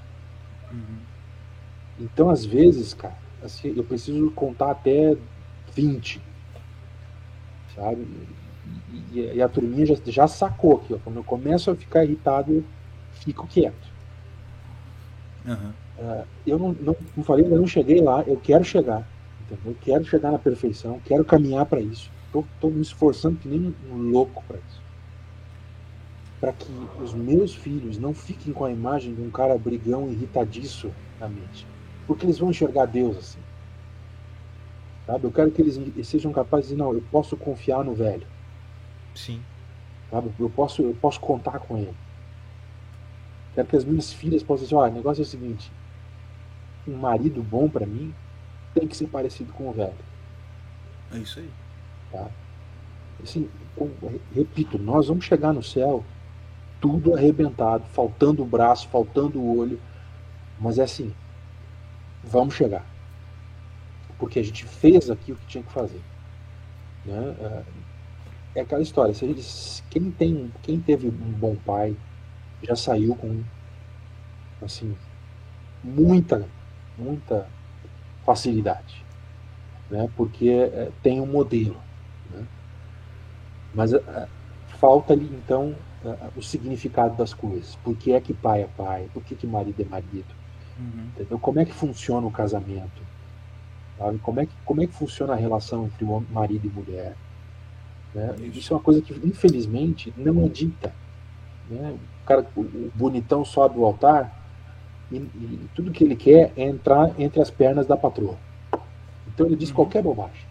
Uhum. Então, às vezes, cara, assim, eu preciso contar até vinte, sabe? E, e a turminha já, já sacou aqui, ó, quando eu começo a ficar irritado, eu fico quieto. Uhum. Uh, eu não, não, como falei, eu não cheguei lá, eu quero chegar. Eu quero chegar na perfeição, quero caminhar para isso. Estou me esforçando que nem um louco para isso. Para que os meus filhos não fiquem com a imagem de um cara brigão, irritadiço na mente. Porque eles vão enxergar Deus assim. Sabe? Eu quero que eles sejam capazes de dizer, não, eu posso confiar no velho. Sim. Sabe? Eu posso, eu posso contar com ele. Quero que as minhas filhas possam dizer, olha, o negócio é o seguinte, um marido bom para mim tem que ser parecido com o velho. É isso aí. Tá? Assim, eu, repito, nós vamos chegar no céu tudo arrebentado, faltando o braço, faltando o olho, mas é assim, vamos chegar. Porque a gente fez aqui o que tinha que fazer. Né? É aquela história, se a gente, quem, tem, quem teve um bom pai já saiu com assim, muita, muita facilidade, né? Porque é, tem um modelo, né? Mas é, falta-lhe então é, o significado das coisas. Por que é que pai é pai? Por que que marido é marido? Uhum. Entendeu? Como é que funciona o casamento? Sabe? Como é que, como é que funciona a relação entre marido e mulher? Né? Isso. Isso é uma coisa que infelizmente não é dita, né? O cara, o bonitão sobe o altar E, e tudo que ele quer é entrar entre as pernas da patroa. Então ele diz qualquer bobagem.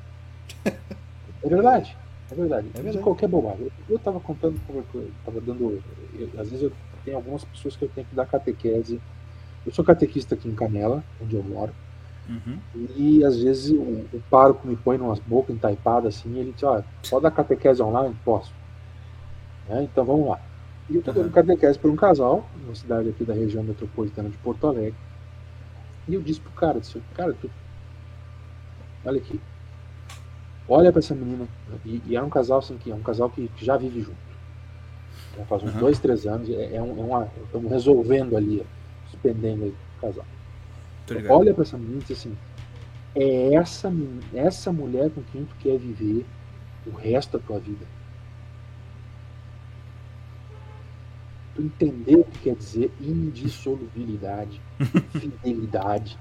É verdade, é verdade. Ele diz qualquer bobagem. Eu estava contando, eu estava dando. Eu, às vezes eu tenho algumas pessoas que eu tenho que dar catequese. Eu sou catequista aqui em Canela, onde eu moro. Uhum. E às vezes o, o pároco me põe numa boca entaipada assim. E ele diz: olha, pode dar catequese online? Posso. É, então vamos lá. E eu estou dando catequese para um casal, uma cidade aqui da região metropolitana de Porto Alegre. E eu disse pro cara, disse, cara, tu... olha aqui, olha para essa menina. E, e é um casal assim, que é um casal que já vive junto. Já faz uns uhum. dois, três anos, é, é um, é uma, estamos resolvendo ali, suspendendo aí o casal. Então, olha para essa menina e diz assim, é essa, essa mulher com quem tu quer viver o resto da tua vida. Entender o que quer dizer indissolubilidade, fidelidade.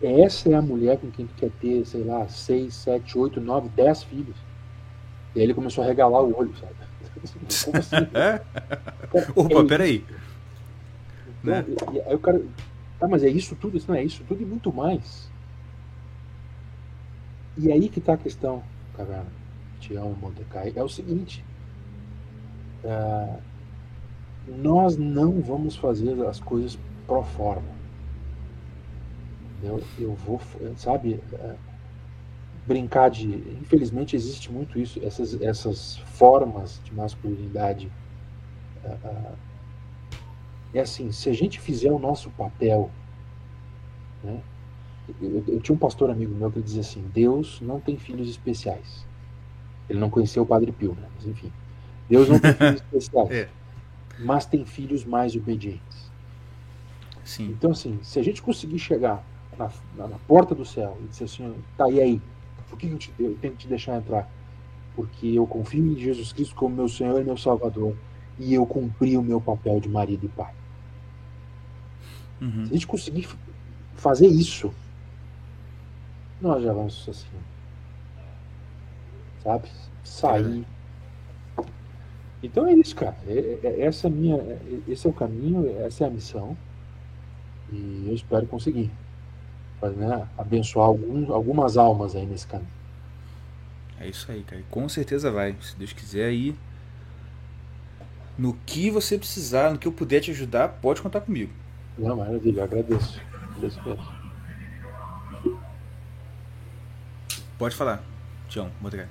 É, essa é a mulher com quem tu quer ter, sei lá, seis, sete, oito, nove, dez filhos. E aí ele começou a regalar o olho, sabe? Como assim? Opa, é peraí. Então, né? Aí o cara, tá, mas é isso tudo? Isso não é isso tudo e muito mais. E aí que tá a questão, Caverna, Tião e Montecai. É o seguinte. Uh, Nós não vamos fazer as coisas pro forma. Eu, eu vou, sabe, brincar de... Infelizmente existe muito isso, essas, essas formas de masculinidade. É assim, se a gente fizer o nosso papel... Né? Eu, eu tinha um pastor amigo meu que dizia assim, Deus não tem filhos especiais. Ele não conheceu o Padre Pio, né? Mas enfim. Deus não tem filhos especiais. É. Mas tem filhos mais obedientes. Sim. Então, assim, se a gente conseguir chegar na, na, na porta do céu e dizer assim, tá, e aí? Por que eu, te, eu tenho que te deixar entrar? Porque eu confio em Jesus Cristo como meu Senhor e meu Salvador e eu cumpri o meu papel de marido e pai. Uhum. Se a gente conseguir fazer isso, nós já vamos assim, sabe? Sair... É. Então é isso, cara. Essa é minha, esse é o caminho, essa é a missão. E eu espero conseguir, né, abençoar algum, algumas almas aí nesse caminho. É isso aí, cara. Com certeza vai. Se Deus quiser aí, no que você precisar, no que eu puder te ajudar, pode contar comigo. Não, maravilha, eu agradeço. Agradeço mesmo. Pode falar, Tião, obrigado.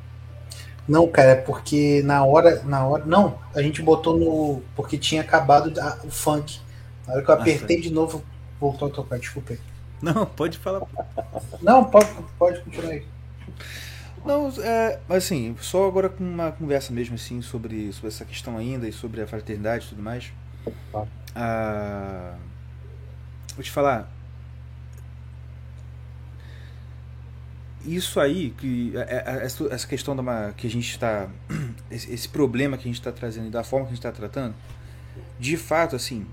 Não, cara, é porque na hora, na hora. Não, a gente botou no. Porque tinha acabado a, o funk. Na hora que eu apertei ah, de novo, voltou a tocar, desculpa aí. Não, pode falar. Não, pode, pode continuar aí. Não, é, assim, só agora com uma conversa mesmo, assim, sobre, sobre essa questão ainda e sobre a fraternidade e tudo mais. Ah, vou te falar. Isso aí, que, essa questão da, que a gente está. Esse problema que a gente está trazendo e da forma que a gente está tratando, de fato, assim,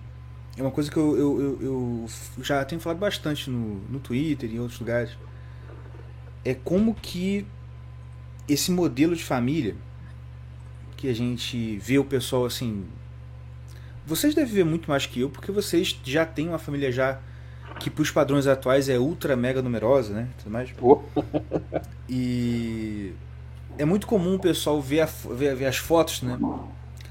é uma coisa que eu, eu, eu, eu já tenho falado bastante no, no Twitter e em outros lugares. É como que esse modelo de família que a gente vê o pessoal assim. Vocês devem ver muito mais que eu, porque vocês já têm uma família já. Que para os padrões atuais é ultra mega numerosa, né? Tudo mais. E é muito comum o pessoal ver, a, ver, ver as fotos, né?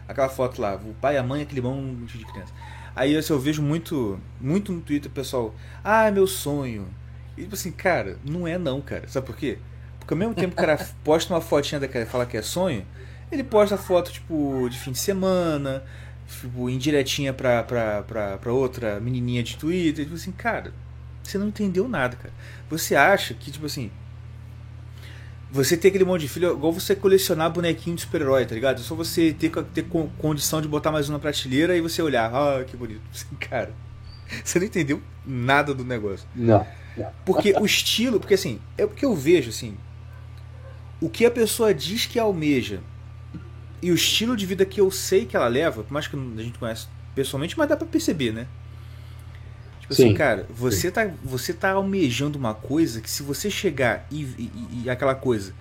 Aquela foto lá, o pai, a mãe, aquele bom de criança. Aí assim, eu vejo muito, muito no Twitter o pessoal, ah, é meu sonho. E tipo assim, cara, não é não, cara. Sabe por quê? Porque ao mesmo tempo o cara posta uma fotinha daquela e fala que é sonho, ele posta foto tipo de fim de semana, tipo, indiretinha pra, pra, pra, pra outra menininha de Twitter, tipo assim, cara, você não entendeu nada, cara. Você acha que, tipo assim, você ter aquele monte de filho é igual você colecionar bonequinho de super-herói, tá ligado? É só você ter, ter condição de botar mais uma prateleira e você olhar, ah, que bonito. Assim, cara, você não entendeu nada do negócio. Não, não. Porque o estilo, porque assim, é porque eu vejo, assim, o que a pessoa diz que almeja e o estilo de vida que eu sei que ela leva, por mais que a gente conhece pessoalmente, mas dá pra perceber, né? Tipo sim, assim, cara, você tá, você tá almejando uma coisa que se você chegar e, e, e aquela coisa...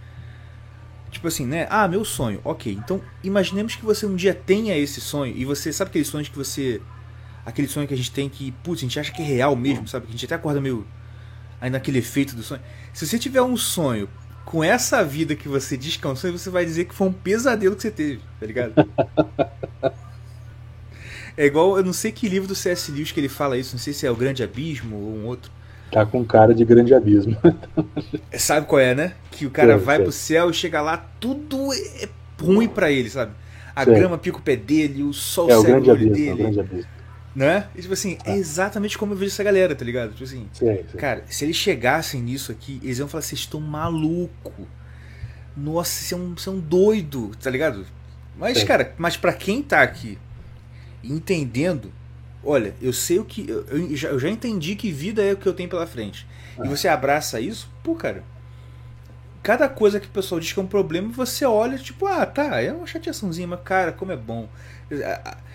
Tipo assim, né? Ah, meu sonho. Ok, então imaginemos que você um dia tenha esse sonho e você... Sabe aqueles sonhos que você... Aquele sonho que a gente tem que... Putz, a gente acha que é real mesmo, sabe? Que a gente até acorda meio... Aí naquele efeito do sonho. Se você tiver um sonho... Com essa vida que você descansou, você vai dizer que foi um pesadelo que você teve, tá ligado? É igual, eu não sei que livro do C S Lewis que ele fala isso, não sei se é o Grande Abismo ou um outro. Tá com cara de Grande Abismo. Sabe qual é, né? Que o cara sei, vai sei. pro céu e chega lá, tudo é ruim pra ele, sabe? A sei. grama pica o pé dele, o sol é, cega o olho abismo, dele. É o Grande Abismo. Né? E, tipo assim, ah. é exatamente como eu vejo essa galera, tá ligado? Tipo assim, sim, sim. Cara, se eles chegassem nisso aqui, eles iam falar, vocês estão maluco. Nossa, você é, um, você é um doido, tá ligado? Mas, sim. cara, mas pra quem tá aqui entendendo, olha, eu sei o que. Eu, eu, já, eu já entendi que vida é o que eu tenho pela frente. Ah. E você abraça isso, pô, cara. Cada coisa que o pessoal diz que é um problema, você olha, tipo, ah, tá, é uma chateaçãozinha, mas, cara, como é bom.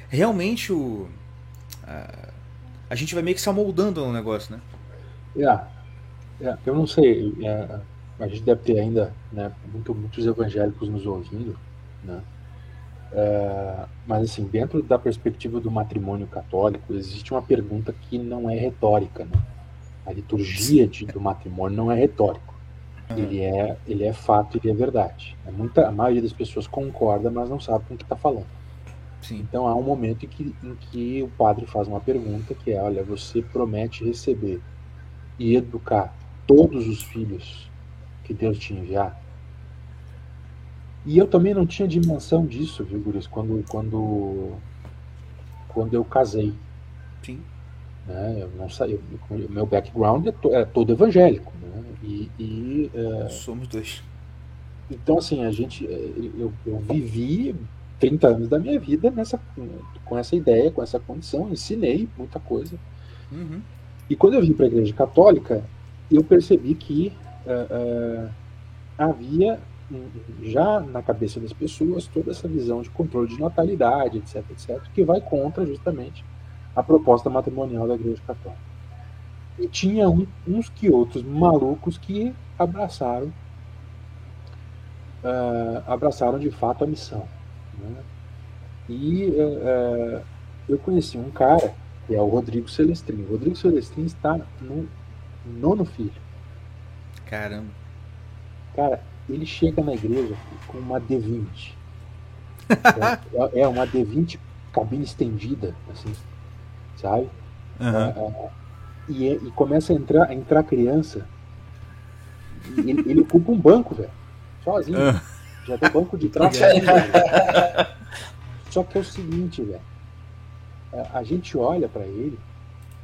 Realmente o. A gente vai meio que se amoldando no negócio, né? Yeah. Yeah. Eu não sei, é, a gente deve ter ainda, né, muito, muitos evangélicos nos ouvindo, né? É, mas assim, dentro da perspectiva do matrimônio católico, existe uma pergunta que não é retórica, né? A liturgia de, do matrimônio não é retórico. Uhum. Ele, é, ele é fato, ele é verdade. É muita, a maioria das pessoas concorda, mas não sabe com o que está falando. Sim. Então há um momento em que, em que o padre faz uma pergunta que é, olha, você promete receber e educar todos os filhos que Deus te enviar? E eu também não tinha dimensão disso, viu, Guris, quando, quando, quando eu casei. Sim. Né? Eu não saí, eu, meu background é, to, é todo evangélico. Né? E, e, é... Somos dois. Então assim, a gente, eu, eu vivi... trinta anos da minha vida nessa, com essa ideia, com essa condição, ensinei muita coisa. Uhum. E quando eu vim para a Igreja Católica, eu percebi que uh, uh, havia, já na cabeça das pessoas, toda essa visão de controle de natalidade, etc, etc, que vai contra justamente a proposta matrimonial da Igreja Católica. E tinha um, uns que outros malucos que abraçaram, uh, abraçaram de fato a missão. Né? E uh, eu conheci um cara que é o Rodrigo Celestrinho. O Rodrigo Celestrinho está no nono filho. Caramba. Cara, ele chega na igreja com uma D vinte. É, é uma D vinte cabine estendida, assim, sabe? Uhum. É, e, e começa a entrar, a entrar criança. E ele, ele ocupa um banco, velho. Sozinho. Uhum. Já tem banco de trás. Só que é o seguinte, velho. A gente olha pra ele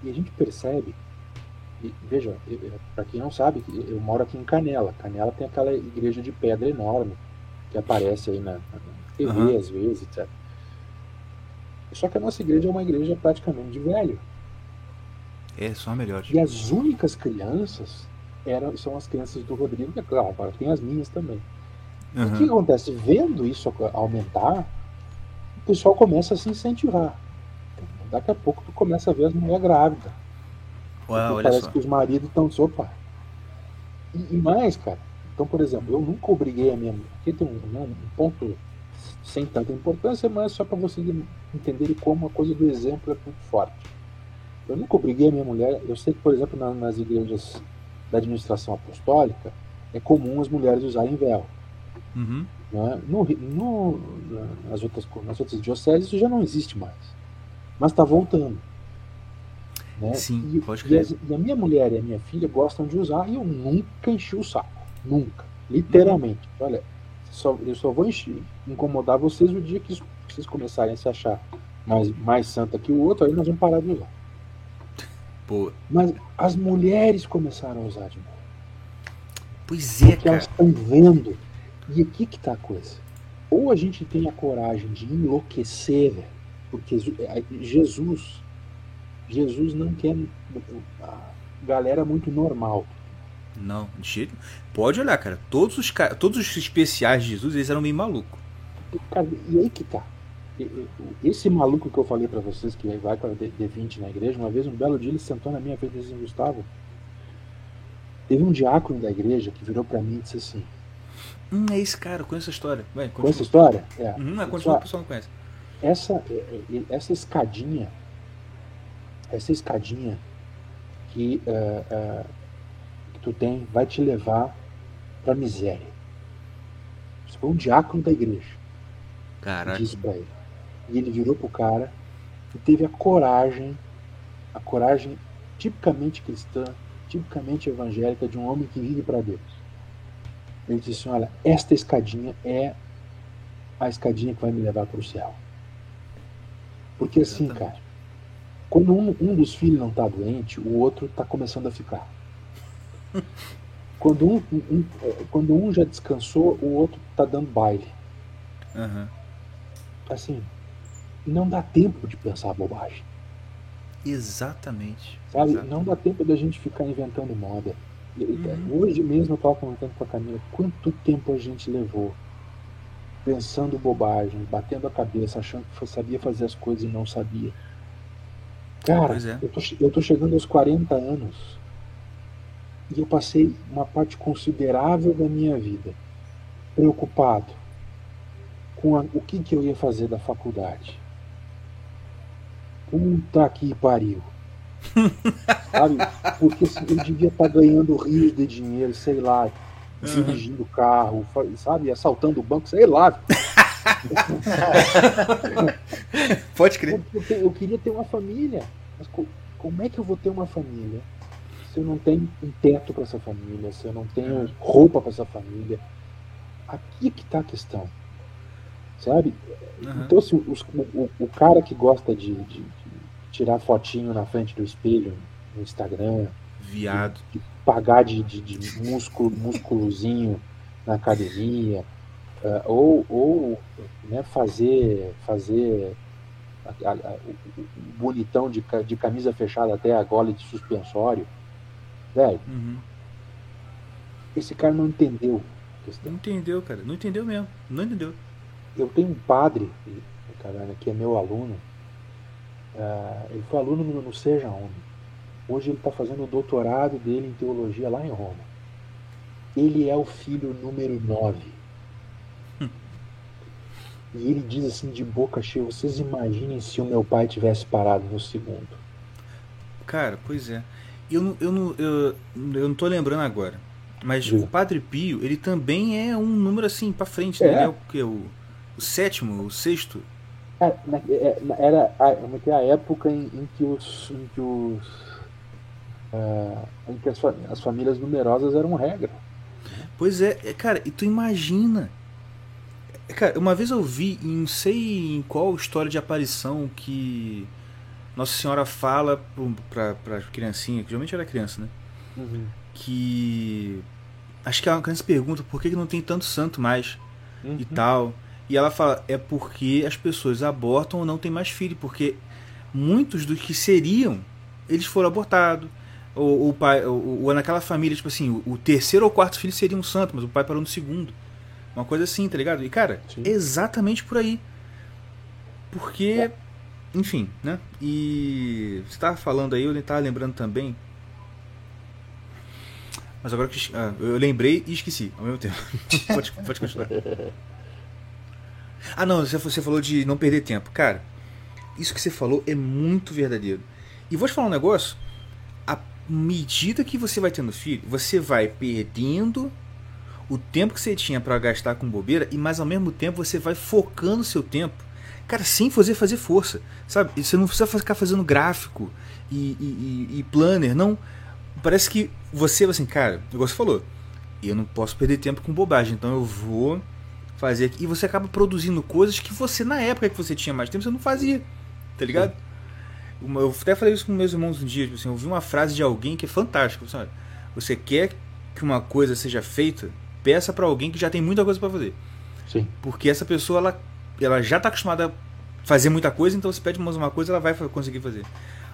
e a gente percebe. E, veja, pra quem não sabe, eu moro aqui em Canela. Canela tem aquela igreja de pedra enorme que aparece aí na, na T V, uhum, às vezes, etcétera. Só que a nossa igreja é uma igreja praticamente de velho. É, só a melhor. E as únicas crianças eram, são as crianças do Rodrigo, que é claro, agora tem as minhas também. Uhum. E o que acontece? Vendo isso aumentar, o pessoal começa a se incentivar. Daqui a pouco tu começa a ver as mulheres grávidas. Uau, olha parece só. Que os maridos estão de sopa. E, e mais, cara, então, por exemplo, eu nunca obriguei a minha mãe. Aqui tem um, um ponto sem tanta importância, mas só para vocês entenderem como a coisa do exemplo é muito forte. Eu nunca obriguei a minha mulher. Eu sei que, por exemplo, na, nas igrejas da administração apostólica, é comum as mulheres usarem véu. Uhum. Né? No, no, nas, outras, nas outras dioceses isso já não existe mais. Mas está voltando. Né? Sim, e, pode crer. E a minha mulher e a minha filha gostam de usar e eu nunca enchi o saco. Nunca. Literalmente. Uhum. Olha, só, eu só vou encher, incomodar vocês o dia que isso, vocês começarem a se achar mais, mais santa que o outro, aí nós vamos parar de usar. Pô. Mas as mulheres começaram a usar de novo. Pois é, porque cara. Elas estão vendo. E aqui que tá a coisa. Ou a gente tem a coragem de enlouquecer, velho, porque Jesus... Jesus não quer galera muito normal. Não, pode olhar, cara. Todos os, todos os especiais de Jesus, eles eram meio malucos. E aí que tá. Esse maluco que eu falei pra vocês, que vai pra D vinte na igreja, uma vez, um belo dia, ele sentou na minha frente e disse assim: Gustavo, teve um diácono da igreja que virou pra mim e disse assim... Hum, é esse cara, conheço essa história. Vai, conhece a história? É. Hum, é, continua, o pessoal não conhece. Essa, essa escadinha... Essa escadinha que, uh, uh, que tu tem vai te levar pra miséria. Você foi um diácono da igreja. Caraca. Disse pra ele. E ele virou pro cara e teve a coragem, a coragem tipicamente cristã, tipicamente evangélica, de um homem que vive pra Deus. Ele disse assim: olha, esta escadinha é a escadinha que vai me levar pro céu. Porque assim, cara, quando um, um dos filhos não está doente, o outro está começando a ficar. Quando um, um, quando um já descansou, o outro está dando baile. Uhum. Assim, não dá tempo de pensar bobagem. Exatamente. Sabe? Exatamente. Não dá tempo da gente ficar inventando moda. Uhum. Hoje mesmo eu estava comentando com a Camila quanto tempo a gente levou pensando bobagem, batendo a cabeça, achando que sabia fazer as coisas e não sabia. Cara, é. eu, tô, eu tô chegando aos quarenta anos e eu passei uma parte considerável da minha vida preocupado com a, o que, que eu ia fazer da faculdade. Puta que pariu. Sabe? Porque eu devia estar tá ganhando rios de dinheiro, sei lá, dirigindo carro, sabe? Assaltando o banco, sei lá. Pode crer. Eu, eu, eu queria ter uma família, mas co, como é que eu vou ter uma família se eu não tenho um teto para essa família, se eu não tenho roupa para essa família? Aqui que tá a questão, sabe? Uhum. Então se os, o, o cara que gosta de, de, de tirar fotinho na frente do espelho no Instagram, viado, de, de pagar de, de, de músculo, músculozinho na academia, Uh, ou, ou né, fazer, fazer a, a, a, o bonitão de, de camisa fechada até a gola de suspensório, velho. Uhum. Esse cara não entendeu. Não entendeu, cara. Não entendeu mesmo. Não entendeu. Eu tenho um padre, caralho, que é meu aluno. Uh, ele foi aluno no, no Seja Homens. Hoje ele está fazendo o doutorado dele em teologia lá em Roma. Ele é o filho número nove. E ele diz assim, de boca cheia: vocês imaginem se o meu pai tivesse parado no segundo. Cara, pois é. Eu, eu, eu, eu, eu não tô lembrando agora. Mas de... o Padre Pio, ele também é um número assim para frente, né? É. Ele é o que? O, o sétimo, o sexto? É, era a, a época em, em que os. Em que, os uh, em que as, as famílias numerosas eram regra. Pois é, cara, e tu imagina. Cara, uma vez eu vi, não sei em qual história de aparição que Nossa Senhora fala pra, pra criancinha, que geralmente era criança, né? Uhum. Que acho que a criança pergunta por que não tem tanto santo mais, uhum, e tal. E ela fala, é porque as pessoas abortam ou não tem mais filho, porque muitos dos que seriam, eles foram abortados. Ou, ou, pai, ou, ou naquela família, tipo assim, o, o terceiro ou quarto filho seria um santo, mas o pai parou no segundo. Uma coisa assim, tá ligado? E, cara, sim, exatamente por aí. Porque, enfim, né? E você tava falando aí, eu tava lembrando também. Mas agora que ah, eu lembrei e esqueci ao mesmo tempo. pode, pode continuar. Ah, não, você falou de não perder tempo. Cara, isso que você falou é muito verdadeiro. E vou te falar um negócio. À medida que você vai tendo filho, você vai perdendo o tempo que você tinha para gastar com bobeira, e mais ao mesmo tempo você vai focando o seu tempo, cara, sem fazer fazer força, sabe? E você não precisa ficar fazendo gráfico e, e, e planner, não. Parece que você, assim, cara, igual você falou, eu não posso perder tempo com bobagem, então eu vou fazer aqui. E você acaba produzindo coisas que você, na época que você tinha mais tempo, você não fazia, tá ligado? Eu até falei isso com meus irmãos um dia, assim, eu ouvi uma frase de alguém que é fantástica, sabe? Você quer que uma coisa seja feita, peça para alguém que já tem muita coisa para fazer. Sim. Porque essa pessoa ela, ela já está acostumada a fazer muita coisa, então se pede mais uma coisa, ela vai conseguir fazer.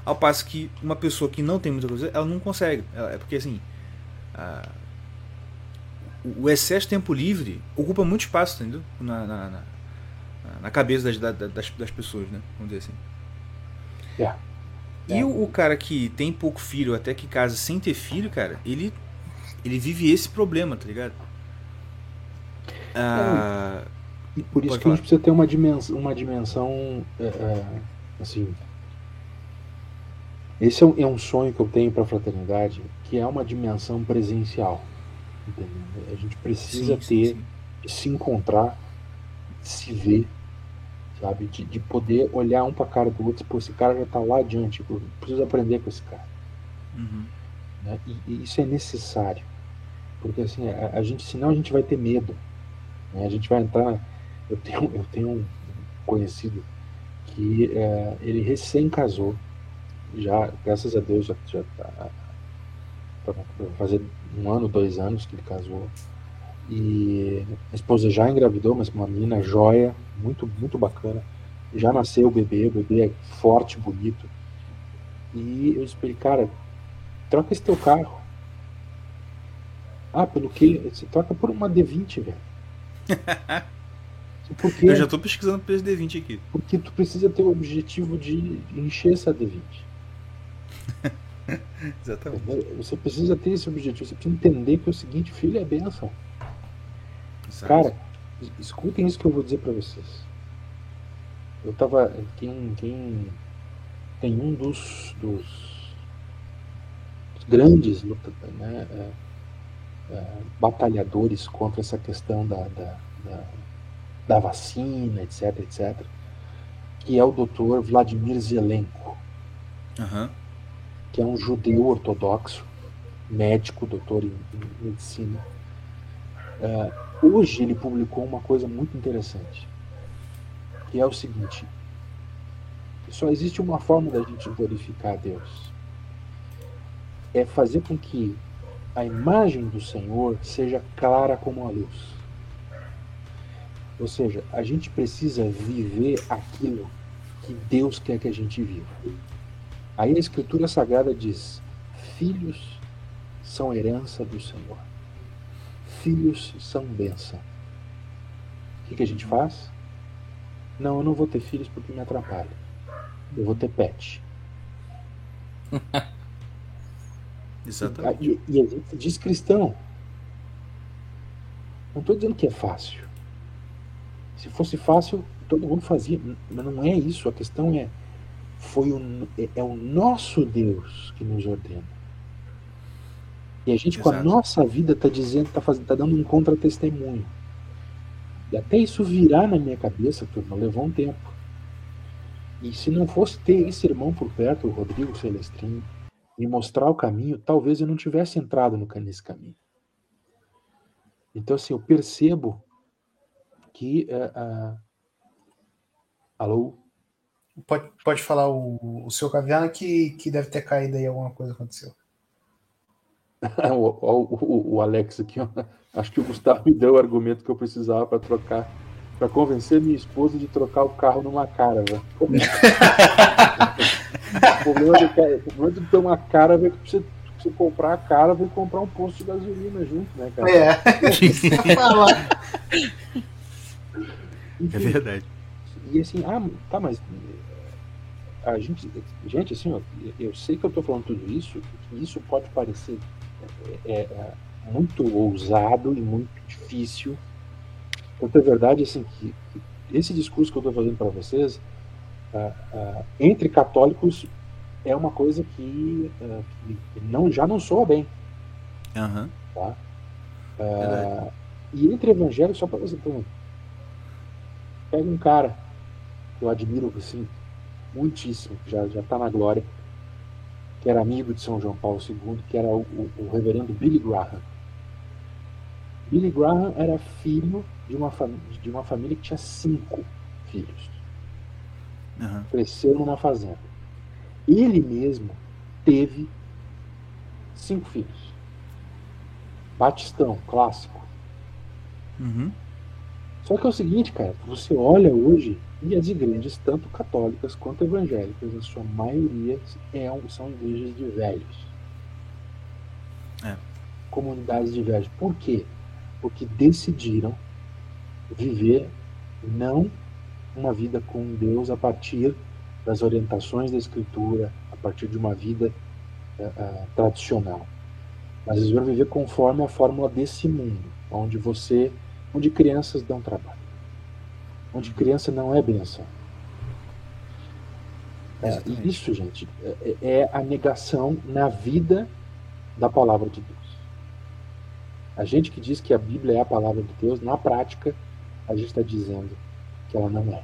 Ao passo que uma pessoa que não tem muita coisa, ela não consegue. Ela, é porque assim, a, o excesso de tempo livre ocupa muito espaço, entendeu? Na, na, na, na cabeça das, das, das pessoas, né? Vamos dizer assim. É. E é. O, o cara que tem pouco filho, até que casa sem ter filho, cara, ele, ele vive esse problema, tá ligado? Ah, e por isso que falar. A gente precisa ter uma dimensão, uma dimensão é, é, assim, esse é um, é um sonho que eu tenho para a fraternidade, que é uma dimensão presencial, entendeu? A gente precisa sim, ter, sim, sim. se encontrar, se ver, sabe, de, de poder olhar um para a cara do outro, pô, esse cara já está lá adiante, eu preciso aprender com esse cara, uhum, né? E, e isso é necessário, porque assim, a, a gente, senão a gente vai ter medo. A gente vai entrar. Eu tenho, eu tenho um conhecido que é, ele recém casou, já, graças a Deus, já está para fazer um ano, dois anos que ele casou. E a esposa já engravidou, mas uma menina joia, muito, muito bacana. Já nasceu o bebê, o bebê é forte, bonito. E eu disse para ele, cara, troca esse teu carro. Ah, pelo que? Você troca por uma D vinte, velho. Porque, eu já estou pesquisando pelo D vinte aqui. Porque tu precisa ter o objetivo de encher essa D vinte. Exatamente. Você precisa ter esse objetivo. Você precisa entender que é o seguinte, filho é bênção. Exato. Cara, escutem isso que eu vou dizer para vocês. Eu tava. Quem, quem tem um dos, dos grandes lutadores, né? É, batalhadores contra essa questão da, da, da, da vacina, etc, etc, que é o doutor Vladimir Zelenko, uhum, que é um judeu ortodoxo, médico, doutor em, em medicina. Uh, hoje ele publicou uma coisa muito interessante, que é o seguinte: só existe uma forma da gente glorificar a Deus, é fazer com que a imagem do Senhor seja clara como a luz. Ou seja, a gente precisa viver aquilo que Deus quer que a gente viva. Aí a Escritura Sagrada diz: filhos são herança do Senhor, filhos são bênção. O que, que a gente faz? Não, eu não vou ter filhos porque me atrapalha, eu vou ter pet. E, e a gente diz cristão. Não estou dizendo que é fácil. Se fosse fácil, todo mundo fazia. Mas não é isso. A questão é, foi o, é, é o nosso Deus que nos ordena. E a gente, exato, com a nossa vida está dizendo, está tá dando um contra-testemunho. E até isso virar na minha cabeça, turma, levou um tempo. E se não fosse ter esse irmão por perto, o Rodrigo Celestrinho, me mostrar o caminho, talvez eu não tivesse entrado nesse caminho. Então, assim, eu percebo que... Uh, uh... Alô? Pode, pode falar o, o seu caviar que, que deve ter caído aí, alguma coisa aconteceu. o, o, o Alex aqui, ó. Acho que o Gustavo me deu o argumento que eu precisava para trocar, para convencer minha esposa de trocar o carro numa Caravan. O problema de, de ter uma Caravan é que você, você comprar a Caravan e comprar um posto de gasolina junto, né, cara? É. É verdade. E assim, ah, tá, mas a gente, gente assim, ó, eu sei que eu tô falando tudo isso, que isso pode parecer é, é, muito ousado e muito difícil. Então, é verdade, assim, que, que esse discurso que eu tô fazendo para vocês, ah, ah, entre católicos, é uma coisa que, ah, que não, já não soa bem. Uhum. Tá? Ah, e entre evangélicos, só para você, então, pega um cara que eu admiro, assim, muitíssimo, já já está na glória, que era amigo de São João Paulo segundo, que era o, o, o reverendo Billy Graham. Billy Graham era filho de uma, fam- de uma família que tinha cinco filhos. Uhum. Cresceu numa fazenda. Ele mesmo teve cinco filhos. Batistão, clássico. Uhum. Só que é o seguinte, cara, você olha hoje e as igrejas, tanto católicas quanto evangélicas, a sua maioria é, são igrejas de velhos. É. Comunidades de velhos. Por quê? Porque decidiram viver não uma vida com Deus a partir das orientações da Escritura, a partir de uma vida uh, uh, tradicional. Mas eles vão viver conforme a fórmula desse mundo, onde você... onde crianças dão trabalho, onde criança não é benção. É, isso, gente, é, é a negação na vida da palavra de Deus. A gente que diz que a Bíblia é a palavra de Deus, na prática, a gente está dizendo que ela não é.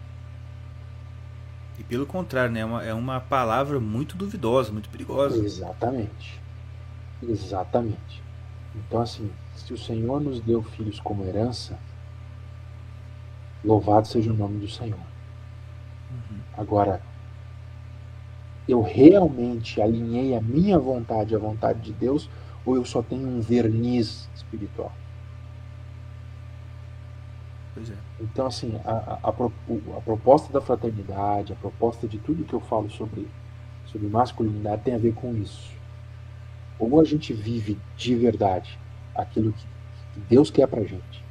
E pelo contrário, né? é, uma, é uma palavra muito duvidosa, muito perigosa. Exatamente. Exatamente. Então, assim, se o Senhor nos deu filhos como herança, louvado seja o nome do Senhor. Uhum. Agora, eu realmente alinhei a minha vontade à vontade de Deus, ou eu só tenho um verniz espiritual? Pois é. Então, assim, a, a, a proposta da fraternidade, a proposta de tudo que eu falo sobre, sobre masculinidade tem a ver com isso. Ou a gente vive de verdade aquilo que Deus quer pra gente,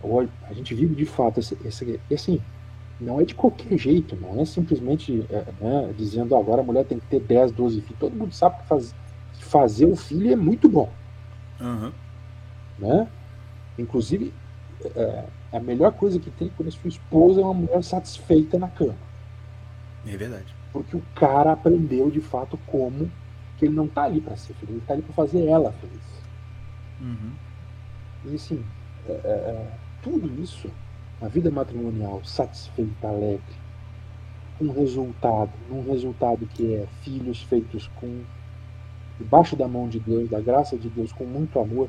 ou a gente vive de fato esse, esse, assim, não é de qualquer jeito, não é simplesmente é, né, dizendo agora a mulher tem que ter dez, doze filhos. Todo mundo sabe que, faz, que fazer o filho é muito bom. Uhum. Né? Inclusive é, a melhor coisa que tem quando a sua esposa é uma mulher satisfeita na cama. É verdade. Porque o cara aprendeu de fato como que ele não tá ali pra ser feliz, ele tá ali pra fazer ela feliz. Uhum. E assim, é, é, tudo isso, uma vida matrimonial satisfeita, alegre, um resultado, um resultado que é filhos feitos com, debaixo da mão de Deus, da graça de Deus, com muito amor.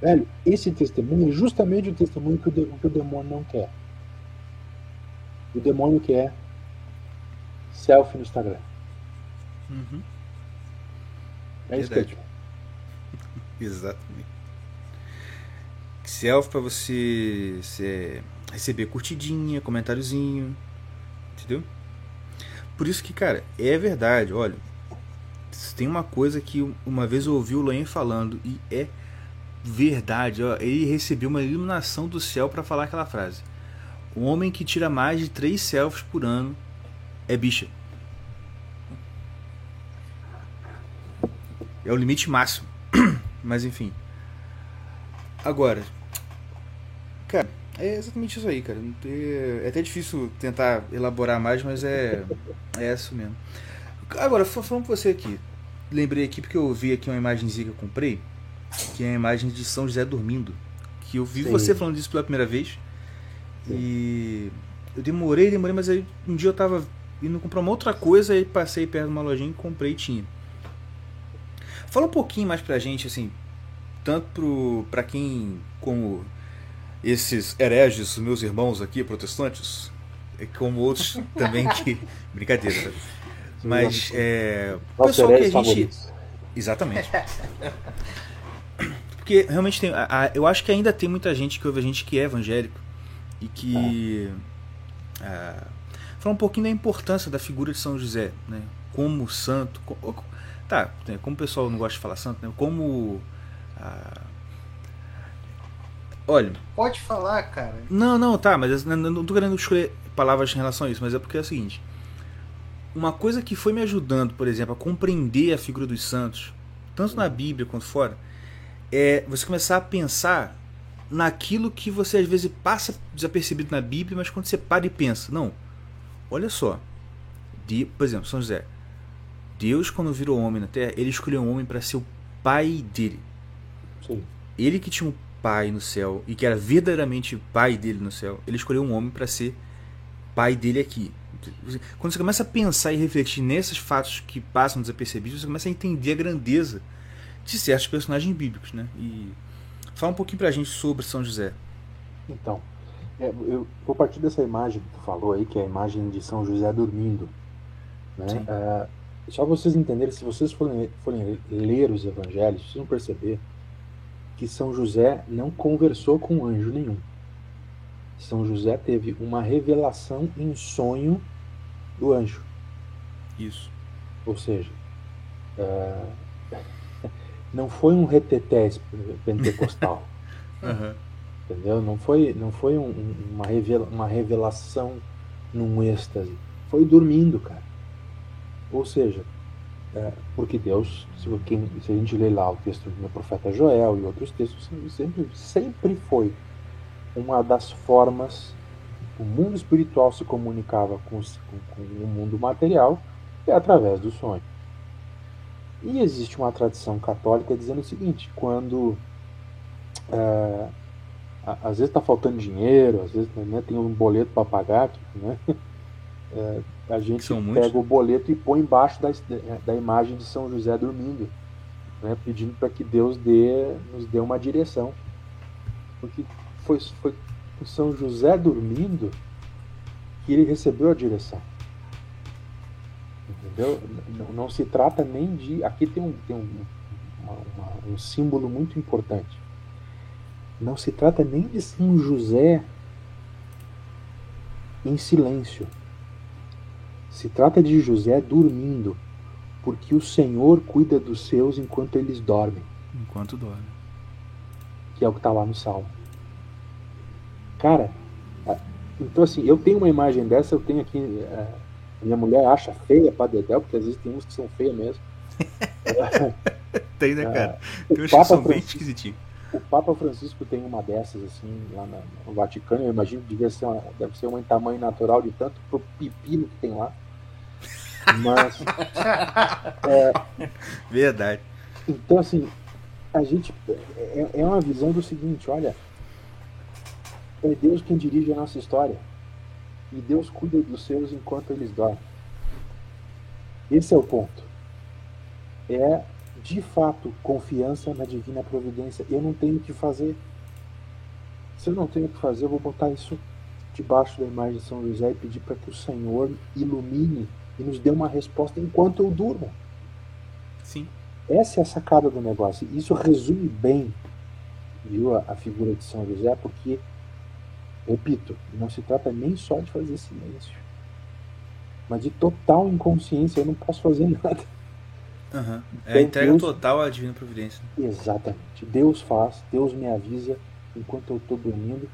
Velho, esse testemunho é justamente o testemunho que o, que o demônio não quer. O demônio quer selfie no Instagram. Uhum. É isso que eu digo. Exatamente. Selfie pra você, você receber curtidinha, comentáriozinho, entendeu? Por isso que, cara, é verdade, olha, tem uma coisa que uma vez eu ouvi o Loen falando e é verdade, ó, ele recebeu uma iluminação do céu pra falar aquela frase: o homem que tira mais de três selfies por ano é bicha. É o limite máximo. Mas enfim. Agora, cara, é exatamente isso aí, cara. É até difícil tentar elaborar mais, mas é, é isso mesmo. Agora, falando com você aqui, lembrei aqui porque eu vi aqui uma imagenzinha que eu comprei. que é a imagem de São José dormindo, que eu vi Sim. você falando disso pela primeira vez. Sim. E eu demorei, demorei, mas aí um dia eu tava indo comprar uma outra coisa e passei perto de uma lojinha e comprei e tinha. Fala um pouquinho mais pra gente, assim, tanto pro, pra quem, como esses hereges, meus irmãos aqui, protestantes, como outros também que... Brincadeira. Mas é... o pessoal que a gente... Exatamente. Porque realmente tem... Eu acho que ainda tem muita gente que ouve a gente que é evangélico e que... Ah, fala um pouquinho da importância da figura de São José, né? Como santo... Como, tá, como o pessoal não gosta de falar santo, né? Como... Ah, olha... Pode falar, cara. Não, não, tá, mas eu não tô querendo escolher palavras em relação a isso, mas é porque é o seguinte. Uma coisa que foi me ajudando, por exemplo, a compreender a figura dos santos, tanto na Bíblia quanto fora, é você começar a pensar naquilo que você às vezes passa desapercebido na Bíblia, mas quando você para e pensa, não, olha só, de, por exemplo, São José, Deus, quando virou homem na Terra, ele escolheu um homem para ser o pai dele. Sim. Ele que tinha um pai no céu e que era verdadeiramente pai dele no céu, ele escolheu um homem para ser pai dele aqui. Quando você começa a pensar e refletir nesses fatos que passam desapercebidos, você começa a entender a grandeza de certos personagens bíblicos, né? E fala um pouquinho para a gente sobre São José. Então, é, eu vou partir dessa imagem que tu falou aí, que é a imagem de São José dormindo, né? Uh, Só vocês entenderem, se vocês forem, forem ler os evangelhos, vocês vão perceber que São José não conversou com anjo nenhum. São José teve uma revelação em sonho do anjo. Isso. Ou seja, uh, não foi um reteté pentecostal. Uhum. Entendeu? Não foi, não foi um, uma, revela, uma revelação num êxtase. Foi dormindo, cara. Ou seja, é, porque Deus, se, quem, se a gente ler lá o texto do profeta Joel e outros textos, sempre, sempre foi uma das formas que o mundo espiritual se comunicava com, com, com o mundo material, é através do sonho. E existe uma tradição católica dizendo o seguinte, quando é, às vezes está faltando dinheiro, às vezes, né, tem um boleto para pagar, né? É, a gente pega muitos. O boleto e põe embaixo da, da imagem de São José dormindo, né, pedindo para que Deus dê, nos dê uma direção. Porque foi, foi São José dormindo que ele recebeu a direção. Entendeu? Não, não se trata nem de... Aqui tem, um, tem um, uma, uma, um símbolo muito importante. Não se trata nem de São José em silêncio. Se trata de José dormindo, porque o Senhor cuida dos seus enquanto eles dormem. Enquanto dormem. Que é o que está lá no Salmo. Cara, então assim, eu tenho uma imagem dessa, eu tenho aqui, a minha mulher acha feia pra dedéu, porque às vezes tem uns que são feios mesmo. Tem, né, cara? Tem uns que são bem esquisitinhos. O Papa Francisco tem uma dessas, assim, lá no Vaticano. Eu imagino que devia ser uma, deve ser uma em tamanho natural de tanto pro pepino que tem lá. Mas... é, verdade. Então, assim, a gente... É, é uma visão do seguinte, olha... É Deus quem dirige a nossa história. E Deus cuida dos seus enquanto eles dormem. Esse é o ponto. É... de fato, confiança na divina providência. Eu não tenho o que fazer. Se eu não tenho o que fazer, eu vou botar isso debaixo da imagem de São José e pedir para que o Senhor ilumine e nos dê uma resposta enquanto eu durmo. Sim. Essa é a sacada do negócio. Isso resume bem, viu, a figura de São José, porque, repito, não se trata nem só de fazer silêncio, mas de total inconsciência. Eu não posso fazer nada. Uhum. É a entrega Deus... total à divina providência. Exatamente. Deus faz, Deus me avisa enquanto eu estou dormindo.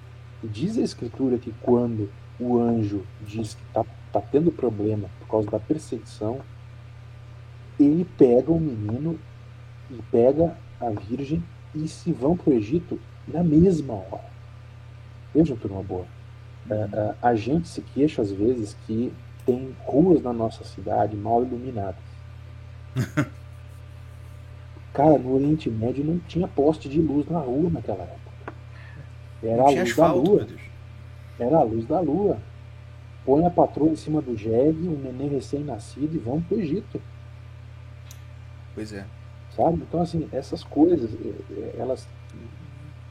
E diz a Escritura que quando o anjo diz que está tá tendo problema por causa da perseguição, ele pega o menino e pega a virgem e se vão para o Egito na mesma hora. Vejam, turma boa. Uhum. A, a, a gente se queixa às vezes que tem ruas na nossa cidade mal iluminadas. Cara, no Oriente Médio não tinha poste de luz na rua naquela época. Era a luz da lua. Era a luz da lua. Põe a patroa em cima do jegue, um neném recém-nascido e vão pro Egito. Pois é. Sabe? Então, assim, essas coisas, elas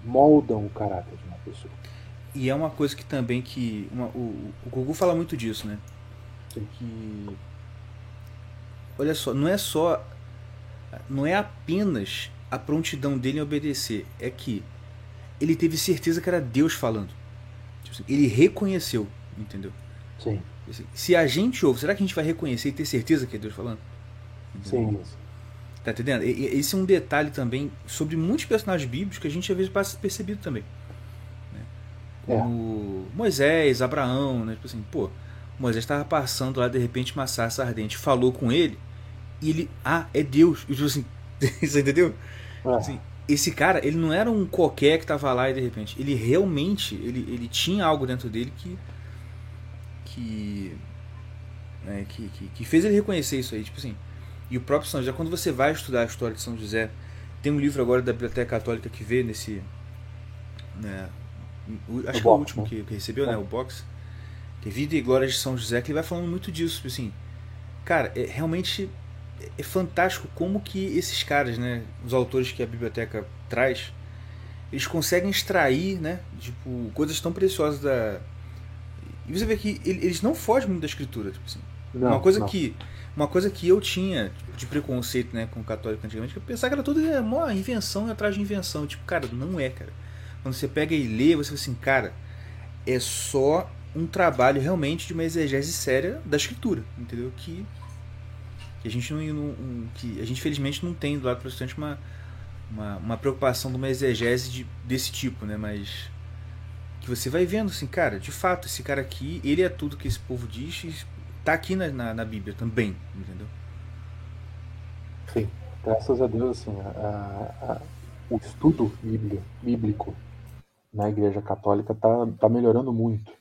moldam o caráter de uma pessoa. E é uma coisa que também que... Uma, o, o Gugu fala muito disso, né? Sim. Que... Olha só, não é só... Não é apenas a prontidão dele em obedecer. É que ele teve certeza que era Deus falando. Ele reconheceu, entendeu? Sim. Se a gente ouve, será que a gente vai reconhecer e ter certeza que é Deus falando? Entendeu? Sim. Tá entendendo? Esse é um detalhe também sobre muitos personagens bíblicos que a gente às vezes passa percebido também. Né? Como é. Moisés, Abraão, né? Tipo assim, pô, Moisés estava passando lá, de repente uma sarça ardente falou com ele e ele, ah, é Deus. Eu, tipo assim, você entendeu? É. Assim, esse cara, ele não era um qualquer que tava lá e de repente, ele realmente, ele, ele tinha algo dentro dele que... Que, né, que, que, que fez ele reconhecer isso aí, tipo assim. E o próprio São José, quando você vai estudar a história de São José, tem um livro agora da Biblioteca Católica que vê nesse, né, o, acho o que é o último que, que recebeu, é. né, o box, que é Vida e Glória de São José, que ele vai falando muito disso, tipo assim, cara, é, realmente é fantástico como que esses caras, né, os autores que a biblioteca traz, eles conseguem extrair, né, tipo, coisas tão preciosas da... E você vê que eles não fogem muito da escritura, tipo assim. Não, uma coisa não. que uma coisa que eu tinha de preconceito, né, com o católico antigamente, que eu pensava que era tudo uma invenção atrás de invenção. Tipo, cara, não é, cara. Quando você pega e lê, você fala assim, cara, é só um trabalho realmente de uma exegese séria da escritura, entendeu? Que, que a gente não, não que a gente felizmente não tem do lado protestante uma, uma uma preocupação de uma exegese de, desse tipo, né, mas que você vai vendo assim, cara, de fato, esse cara aqui, ele é tudo que esse povo diz e tá aqui na, na, na Bíblia também, entendeu? Sim, graças a Deus, assim, a, a, o estudo bíblia, bíblico na Igreja Católica tá, tá melhorando muito.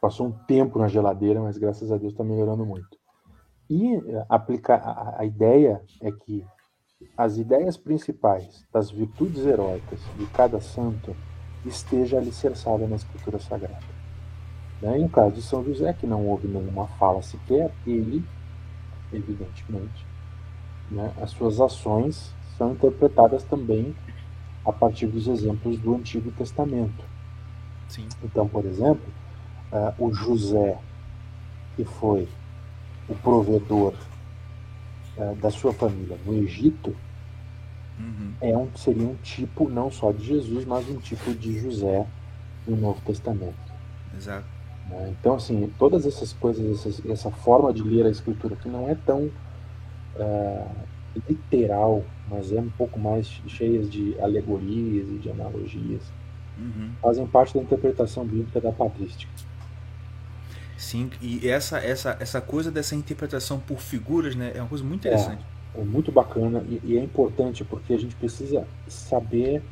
Passou um tempo na geladeira, mas graças a Deus tá melhorando muito. E aplicar, a, a ideia é que as ideias principais das virtudes heróicas de cada santo esteja alicerçada na Escritura Sagrada. Né? E no caso de São José, que não houve nenhuma fala sequer, ele, evidentemente, né, as suas ações são interpretadas também a partir dos exemplos do Antigo Testamento. Sim. Então, por exemplo, uh, o José, que foi o provedor uh, da sua família no Egito, Uhum. É um, seria um tipo não só de Jesus, mas um tipo de José no Novo Testamento. Exato. Então, assim, todas essas coisas, essas, essa forma de ler a Escritura que não é tão uh, literal, mas é um pouco mais cheia de alegorias e de analogias, uhum. fazem parte da interpretação bíblica da patrística. Sim, e essa, essa, essa coisa dessa interpretação por figuras, né, é uma coisa muito interessante. É. É muito bacana e, e é importante porque a gente precisa saber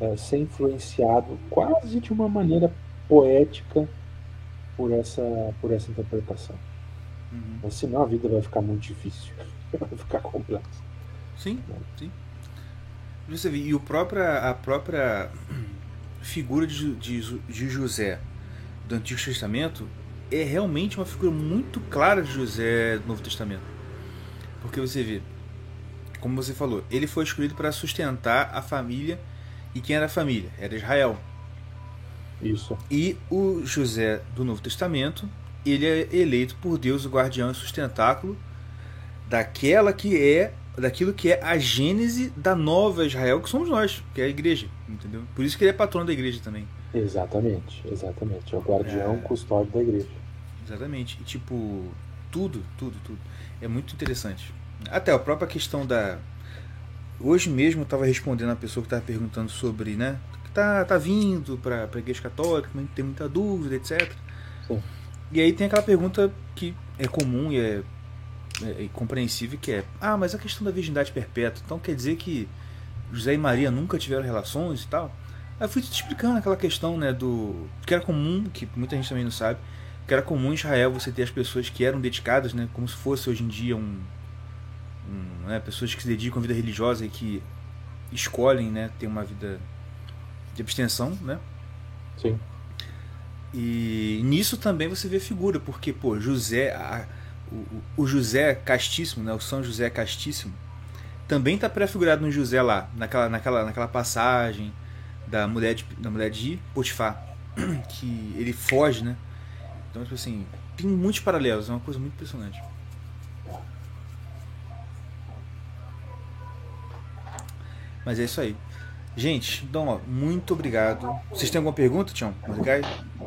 é, ser influenciado quase de uma maneira poética por essa, por essa interpretação. Uhum. Mas, senão a vida vai ficar muito difícil, vai ficar complexa. Sim, é. sim. Você vê, e o própria, a própria figura de, de, de José do Antigo Testamento é realmente uma figura muito clara de José do Novo Testamento. Porque você vê, como você falou, ele foi escolhido para sustentar a família. E quem era a família? Era Israel. Isso. E o José do Novo Testamento, ele é eleito por Deus o guardião e sustentáculo daquela que é, daquilo que é a gênese da nova Israel, que somos nós, que é a igreja, entendeu? Por isso que ele é patrono da igreja também. Exatamente, exatamente. É o guardião é... custódio da igreja. Exatamente. E tipo... Tudo, tudo, tudo. É muito interessante. Até a própria questão da... Hoje mesmo eu estava respondendo a pessoa que estava perguntando sobre, né? Que tá, tá vindo para a Igreja Católica, tem muita dúvida, etcétera. Sim. E aí tem aquela pergunta que é comum e é, é, é compreensível, que é... Ah, mas a questão da virgindade perpétua, então quer dizer que José e Maria nunca tiveram relações e tal? Aí eu fui te explicando aquela questão, né? Do... Que era comum, que muita gente também não sabe... que era comum em Israel você ter as pessoas que eram dedicadas, né, como se fosse hoje em dia um, um né, pessoas que se dedicam à vida religiosa e que escolhem, né, ter uma vida de abstenção, né? Sim. E nisso também você vê figura, porque pô, José, a, o, o José Castíssimo, né, o São José Castíssimo, também está prefigurado no José lá, naquela, naquela, naquela passagem da mulher de, da mulher de Potifar, que ele foge, né? Então, tipo assim, tem muitos paralelos, é uma coisa muito impressionante. Mas é isso aí. Gente, então, ó, muito obrigado. Vocês têm alguma pergunta, Tião?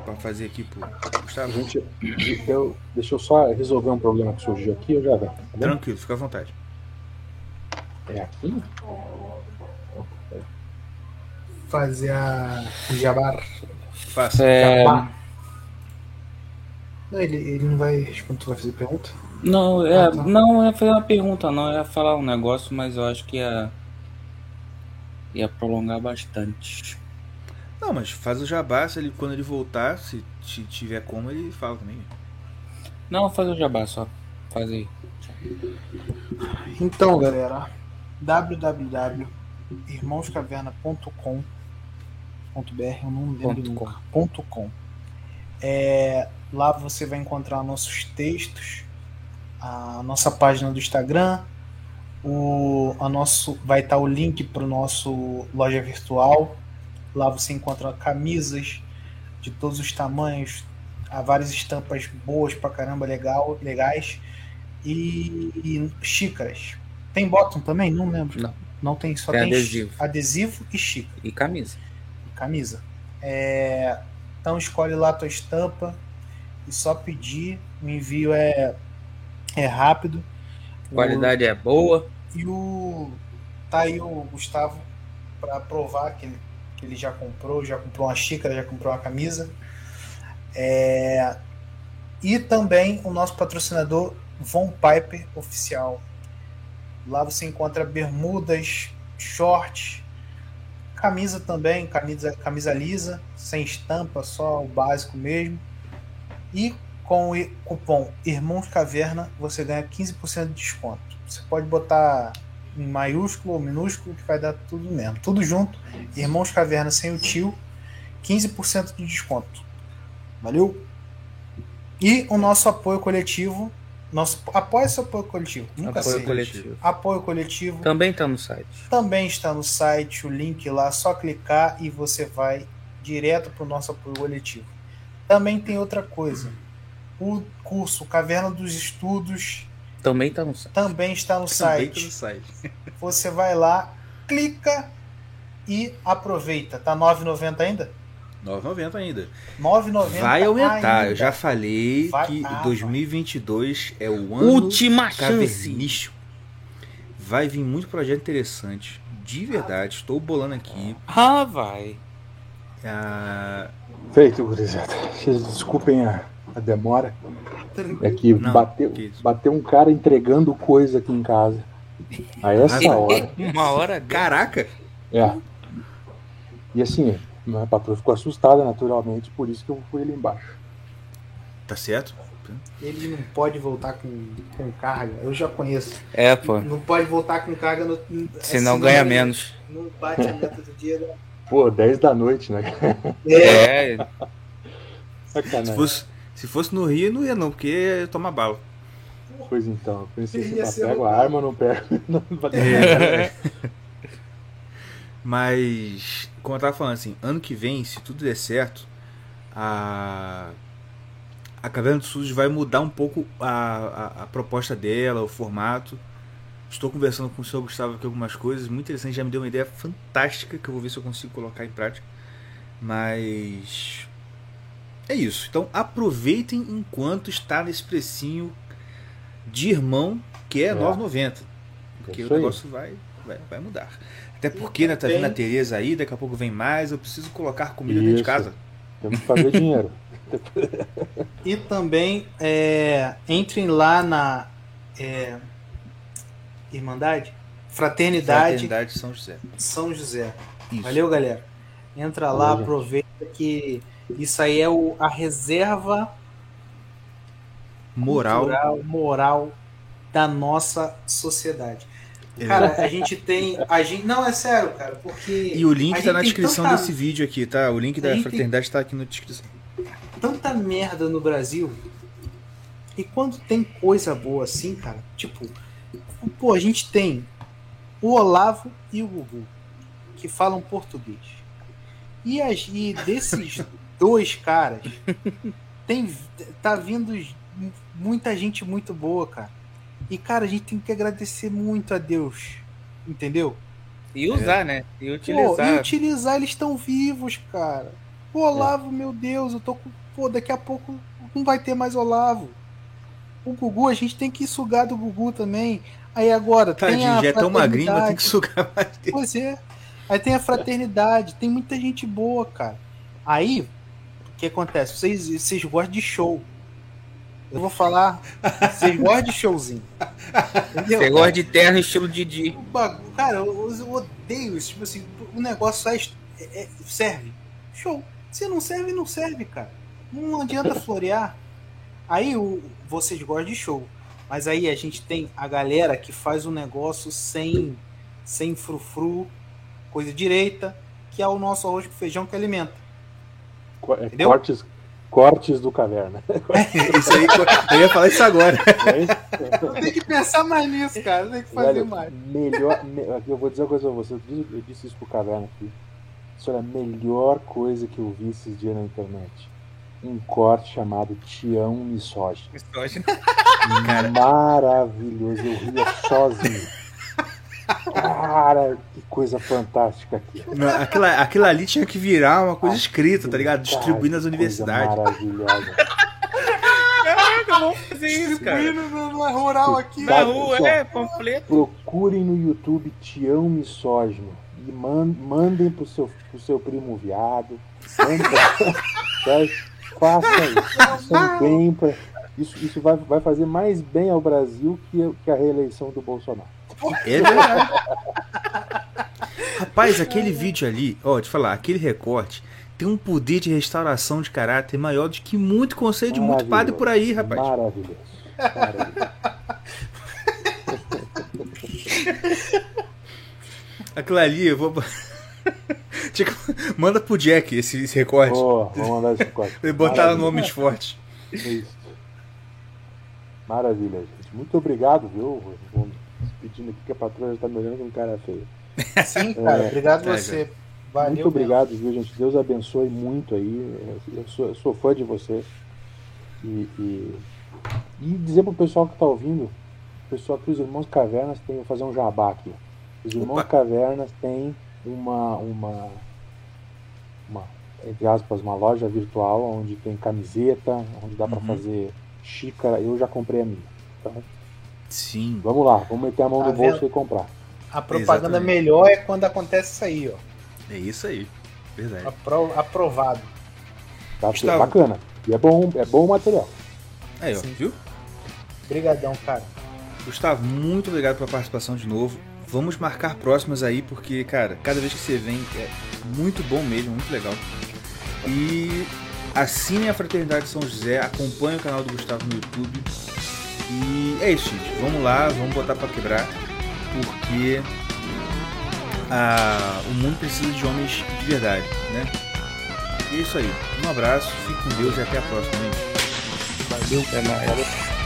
Para fazer aqui pro Gustavo? Gente, eu, deixa eu só resolver um problema que surgiu aqui, eu já venho. Tá tranquilo, fica à vontade. É aqui? Fazer a Jabar. Faça. É... Não, ele, ele não vai responder, tu vai fazer pergunta? Não, é, ah, tá. Não, eu ia fazer uma pergunta, não. Eu ia falar um negócio, mas eu acho que ia, ia prolongar bastante. Não, mas faz o jabá, se ele, quando ele voltar, se tiver como, ele fala também. Não, faz o jabá só. Faz aí. Então, galera, w w w ponto irmãos caverna ponto com ponto b r, eu não lembro nunca, ponto com. É, lá você vai encontrar nossos textos, a nossa página do Instagram, o, a nosso, vai estar o link para o nosso loja virtual. Lá você encontra camisas de todos os tamanhos, há várias estampas boas pra caramba, legal, legais. E, e xícaras. Tem bottom também? Não lembro. Não, não tem, só tem, tem adesivo. adesivo e xícara. E camisa. E camisa. É, então escolhe lá a tua estampa e só pedir. O envio é, é rápido. A qualidade o, é boa. E o tá aí o Gustavo para provar que ele, que ele já comprou, já comprou uma xícara, já comprou uma camisa. É, e também o nosso patrocinador Von Piper Oficial. Lá você encontra bermudas, shorts, camisa também, camisa, camisa lisa, sem estampa, só o básico mesmo. E com o cupom Irmãos Caverna você ganha quinze por cento de desconto. Você pode botar em maiúsculo ou minúsculo que vai dar tudo mesmo. Tudo junto, Irmãos Caverna sem o tio, quinze por cento de desconto. Valeu? E o nosso apoio coletivo. Nosso, apoia seu apoio coletivo. Nunca apoio, coletivo. apoio coletivo. Também está no site. Também está no site, o link lá, só clicar e você vai direto para o nosso apoio coletivo. Também tem outra coisa. O curso Caverna dos Estudos também está no site. Também está no também site. Tá no site. Você vai lá, clica e aproveita. Está nove e noventa ainda? nove e noventa ainda. nove e noventa vai aumentar, ainda. Eu já falei vai, que ah, dois mil e vinte e dois é o ano última cavernístico. Vai vir muito projeto interessante, de verdade. Ah, estou bolando aqui. Ah, vai. Ah... Feito, gurizada. Desculpem a, a demora. É que Não, bateu, que bateu um cara entregando coisa aqui em casa. A essa hora. Uma hora, caraca. É. E assim... A patroa ficou assustada, naturalmente, por isso que eu fui ali embaixo. Tá certo? Ele não pode voltar com, com carga, eu já conheço. É, pô. Não pode voltar com carga. No, senão, senão ganha ele, menos. Não bate a meta do dia. Né? Pô, dez da noite, né? É. É. Sacanagem. Se fosse, se fosse no Rio, não ia não, porque ia tomar bala. Pois então, eu pensei que eu pego a arma, não pego. Não é. Mas, como eu tava falando, assim, ano que vem, se tudo der certo, a, a Caverna do Sul vai mudar um pouco a, a, a proposta dela, o formato. Estou conversando com o senhor Gustavo aqui algumas coisas muito interessantes, já me deu uma ideia fantástica que eu vou ver se eu consigo colocar em prática. Mas é isso. Então aproveitem enquanto está nesse precinho de irmão, que é nove e noventa. Porque o negócio vai, vai, vai mudar. Até porque, né, tá vindo a Tereza aí, daqui a pouco vem mais, eu preciso colocar comida dentro de casa. Temos que fazer dinheiro. E também, é, entrem lá na é, Irmandade? Fraternidade, Fraternidade São José. São José. Isso. Valeu, galera. Entra lá, Valeu, aproveita que isso aí é o, a reserva moral. Cultural, moral da nossa sociedade. Cara, a gente tem... A gente, não, é sério, cara, porque... E o link tá na descrição tanta, desse vídeo aqui, tá? O link da Fraternidade tá aqui na descrição. Tanta merda no Brasil. E quando tem coisa boa assim, cara, tipo... Pô, a gente tem o Olavo e o Gugu, que falam português. E, as, e desses dois caras, tem, tá vindo muita gente muito boa, cara. E, cara, a gente tem que agradecer muito a Deus, entendeu? E usar, é. né? E utilizar. Pô, e utilizar, eles estão vivos, cara. O Olavo, é. meu Deus, eu tô com... Pô, daqui a pouco não vai ter mais Olavo. O Gugu, a gente tem que sugar do Gugu também. Aí agora, tadinho, tem a já é tão magrinho, tem que sugar mais dele. Pois é. Aí tem a Fraternidade, tem muita gente boa, cara. Aí, o que acontece? Vocês, vocês gostam de show. Eu vou falar, vocês gostam de showzinho. Entendeu? Você gosta de terno estilo Didi. Cara, eu, eu odeio isso. Tipo assim, o negócio só é, é, serve. Show. Se não serve, não serve, cara. Não adianta florear. Aí o, vocês gostam de show. Mas aí a gente tem a galera que faz um negócio sem, sem frufru, coisa direita, que é o nosso arroz com feijão que alimenta. Entendeu? Cortes, cortes do caverna. É, isso aí, eu ia falar isso agora. É. Tem que pensar mais nisso, cara. Tem que fazer Velho, mais. Melhor, me, eu vou dizer uma coisa pra você. Eu disse, eu disse isso pro caverna aqui. Isso era a melhor coisa que eu vi esses dias na internet. Um corte chamado Tião Misógino. Misógino. Maravilhoso. Eu ria sozinho. Cara, que coisa fantástica aqui. Não, aquilo, aquilo ali tinha que virar uma coisa ah, escrita, tá ligado? Distribuindo nas universidades. Maravilhosa. Caraca, eu vou fazer isso, cara. Distribuindo na rural aqui. Na rua, só, é, completo. Procurem no YouTube Tião Misógino. E man, mandem pro seu, pro seu primo viado. Mandem, faça isso, isso, bem pra... isso, isso vai, vai fazer mais bem ao Brasil que, que a reeleição do Bolsonaro. É verdade. Rapaz, aquele vídeo ali, ó, deixa eu te falar, aquele recorte tem um poder de restauração de caráter maior do que muito conselho de muito padre por aí, rapaz. Maravilhoso. Maravilhoso. Aquilo ali, eu vou... Manda pro Jack esse, esse recorte. Oh, vou mandar esse recorte. E botar lá no Homens Fortes. Isso. Maravilha, gente. Muito obrigado, viu? Vou pedindo aqui que a patroa já tá me olhando com cara feia. Sim, cara. É, obrigado é, você. Valeu, muito obrigado, viu, gente? Deus abençoe muito aí. Eu sou, eu sou fã de vocês. E, e, e dizer pro pessoal que tá ouvindo, pessoal, que os Irmãos Cavernas tem... Vou fazer um jabá aqui. Os Irmãos Opa. Cavernas tem... Uma, uma, uma, entre aspas, uma loja virtual onde tem camiseta, onde dá uhum. para fazer xícara. Eu já comprei a minha. Então, sim. Vamos lá, vamos meter a mão tá no vendo? bolso e comprar. A propaganda Exatamente. melhor é quando acontece isso aí, ó. É isso aí, verdade. Apro, aprovado. Tá, Gustavo. Bacana. E é bom, é bom o material. Aí, ó, viu? Obrigadão, cara. Gustavo, muito obrigado pela participação de novo. Vamos marcar próximas aí, porque, cara, cada vez que você vem é muito bom mesmo, muito legal. E assine a Fraternidade São José, acompanhe o canal do Gustavo no YouTube. E é isso, gente. Vamos lá, vamos botar pra quebrar, porque a, o mundo precisa de homens de verdade, né? E é isso aí. Um abraço, fique com Deus e até a próxima, gente. Valeu, até mais.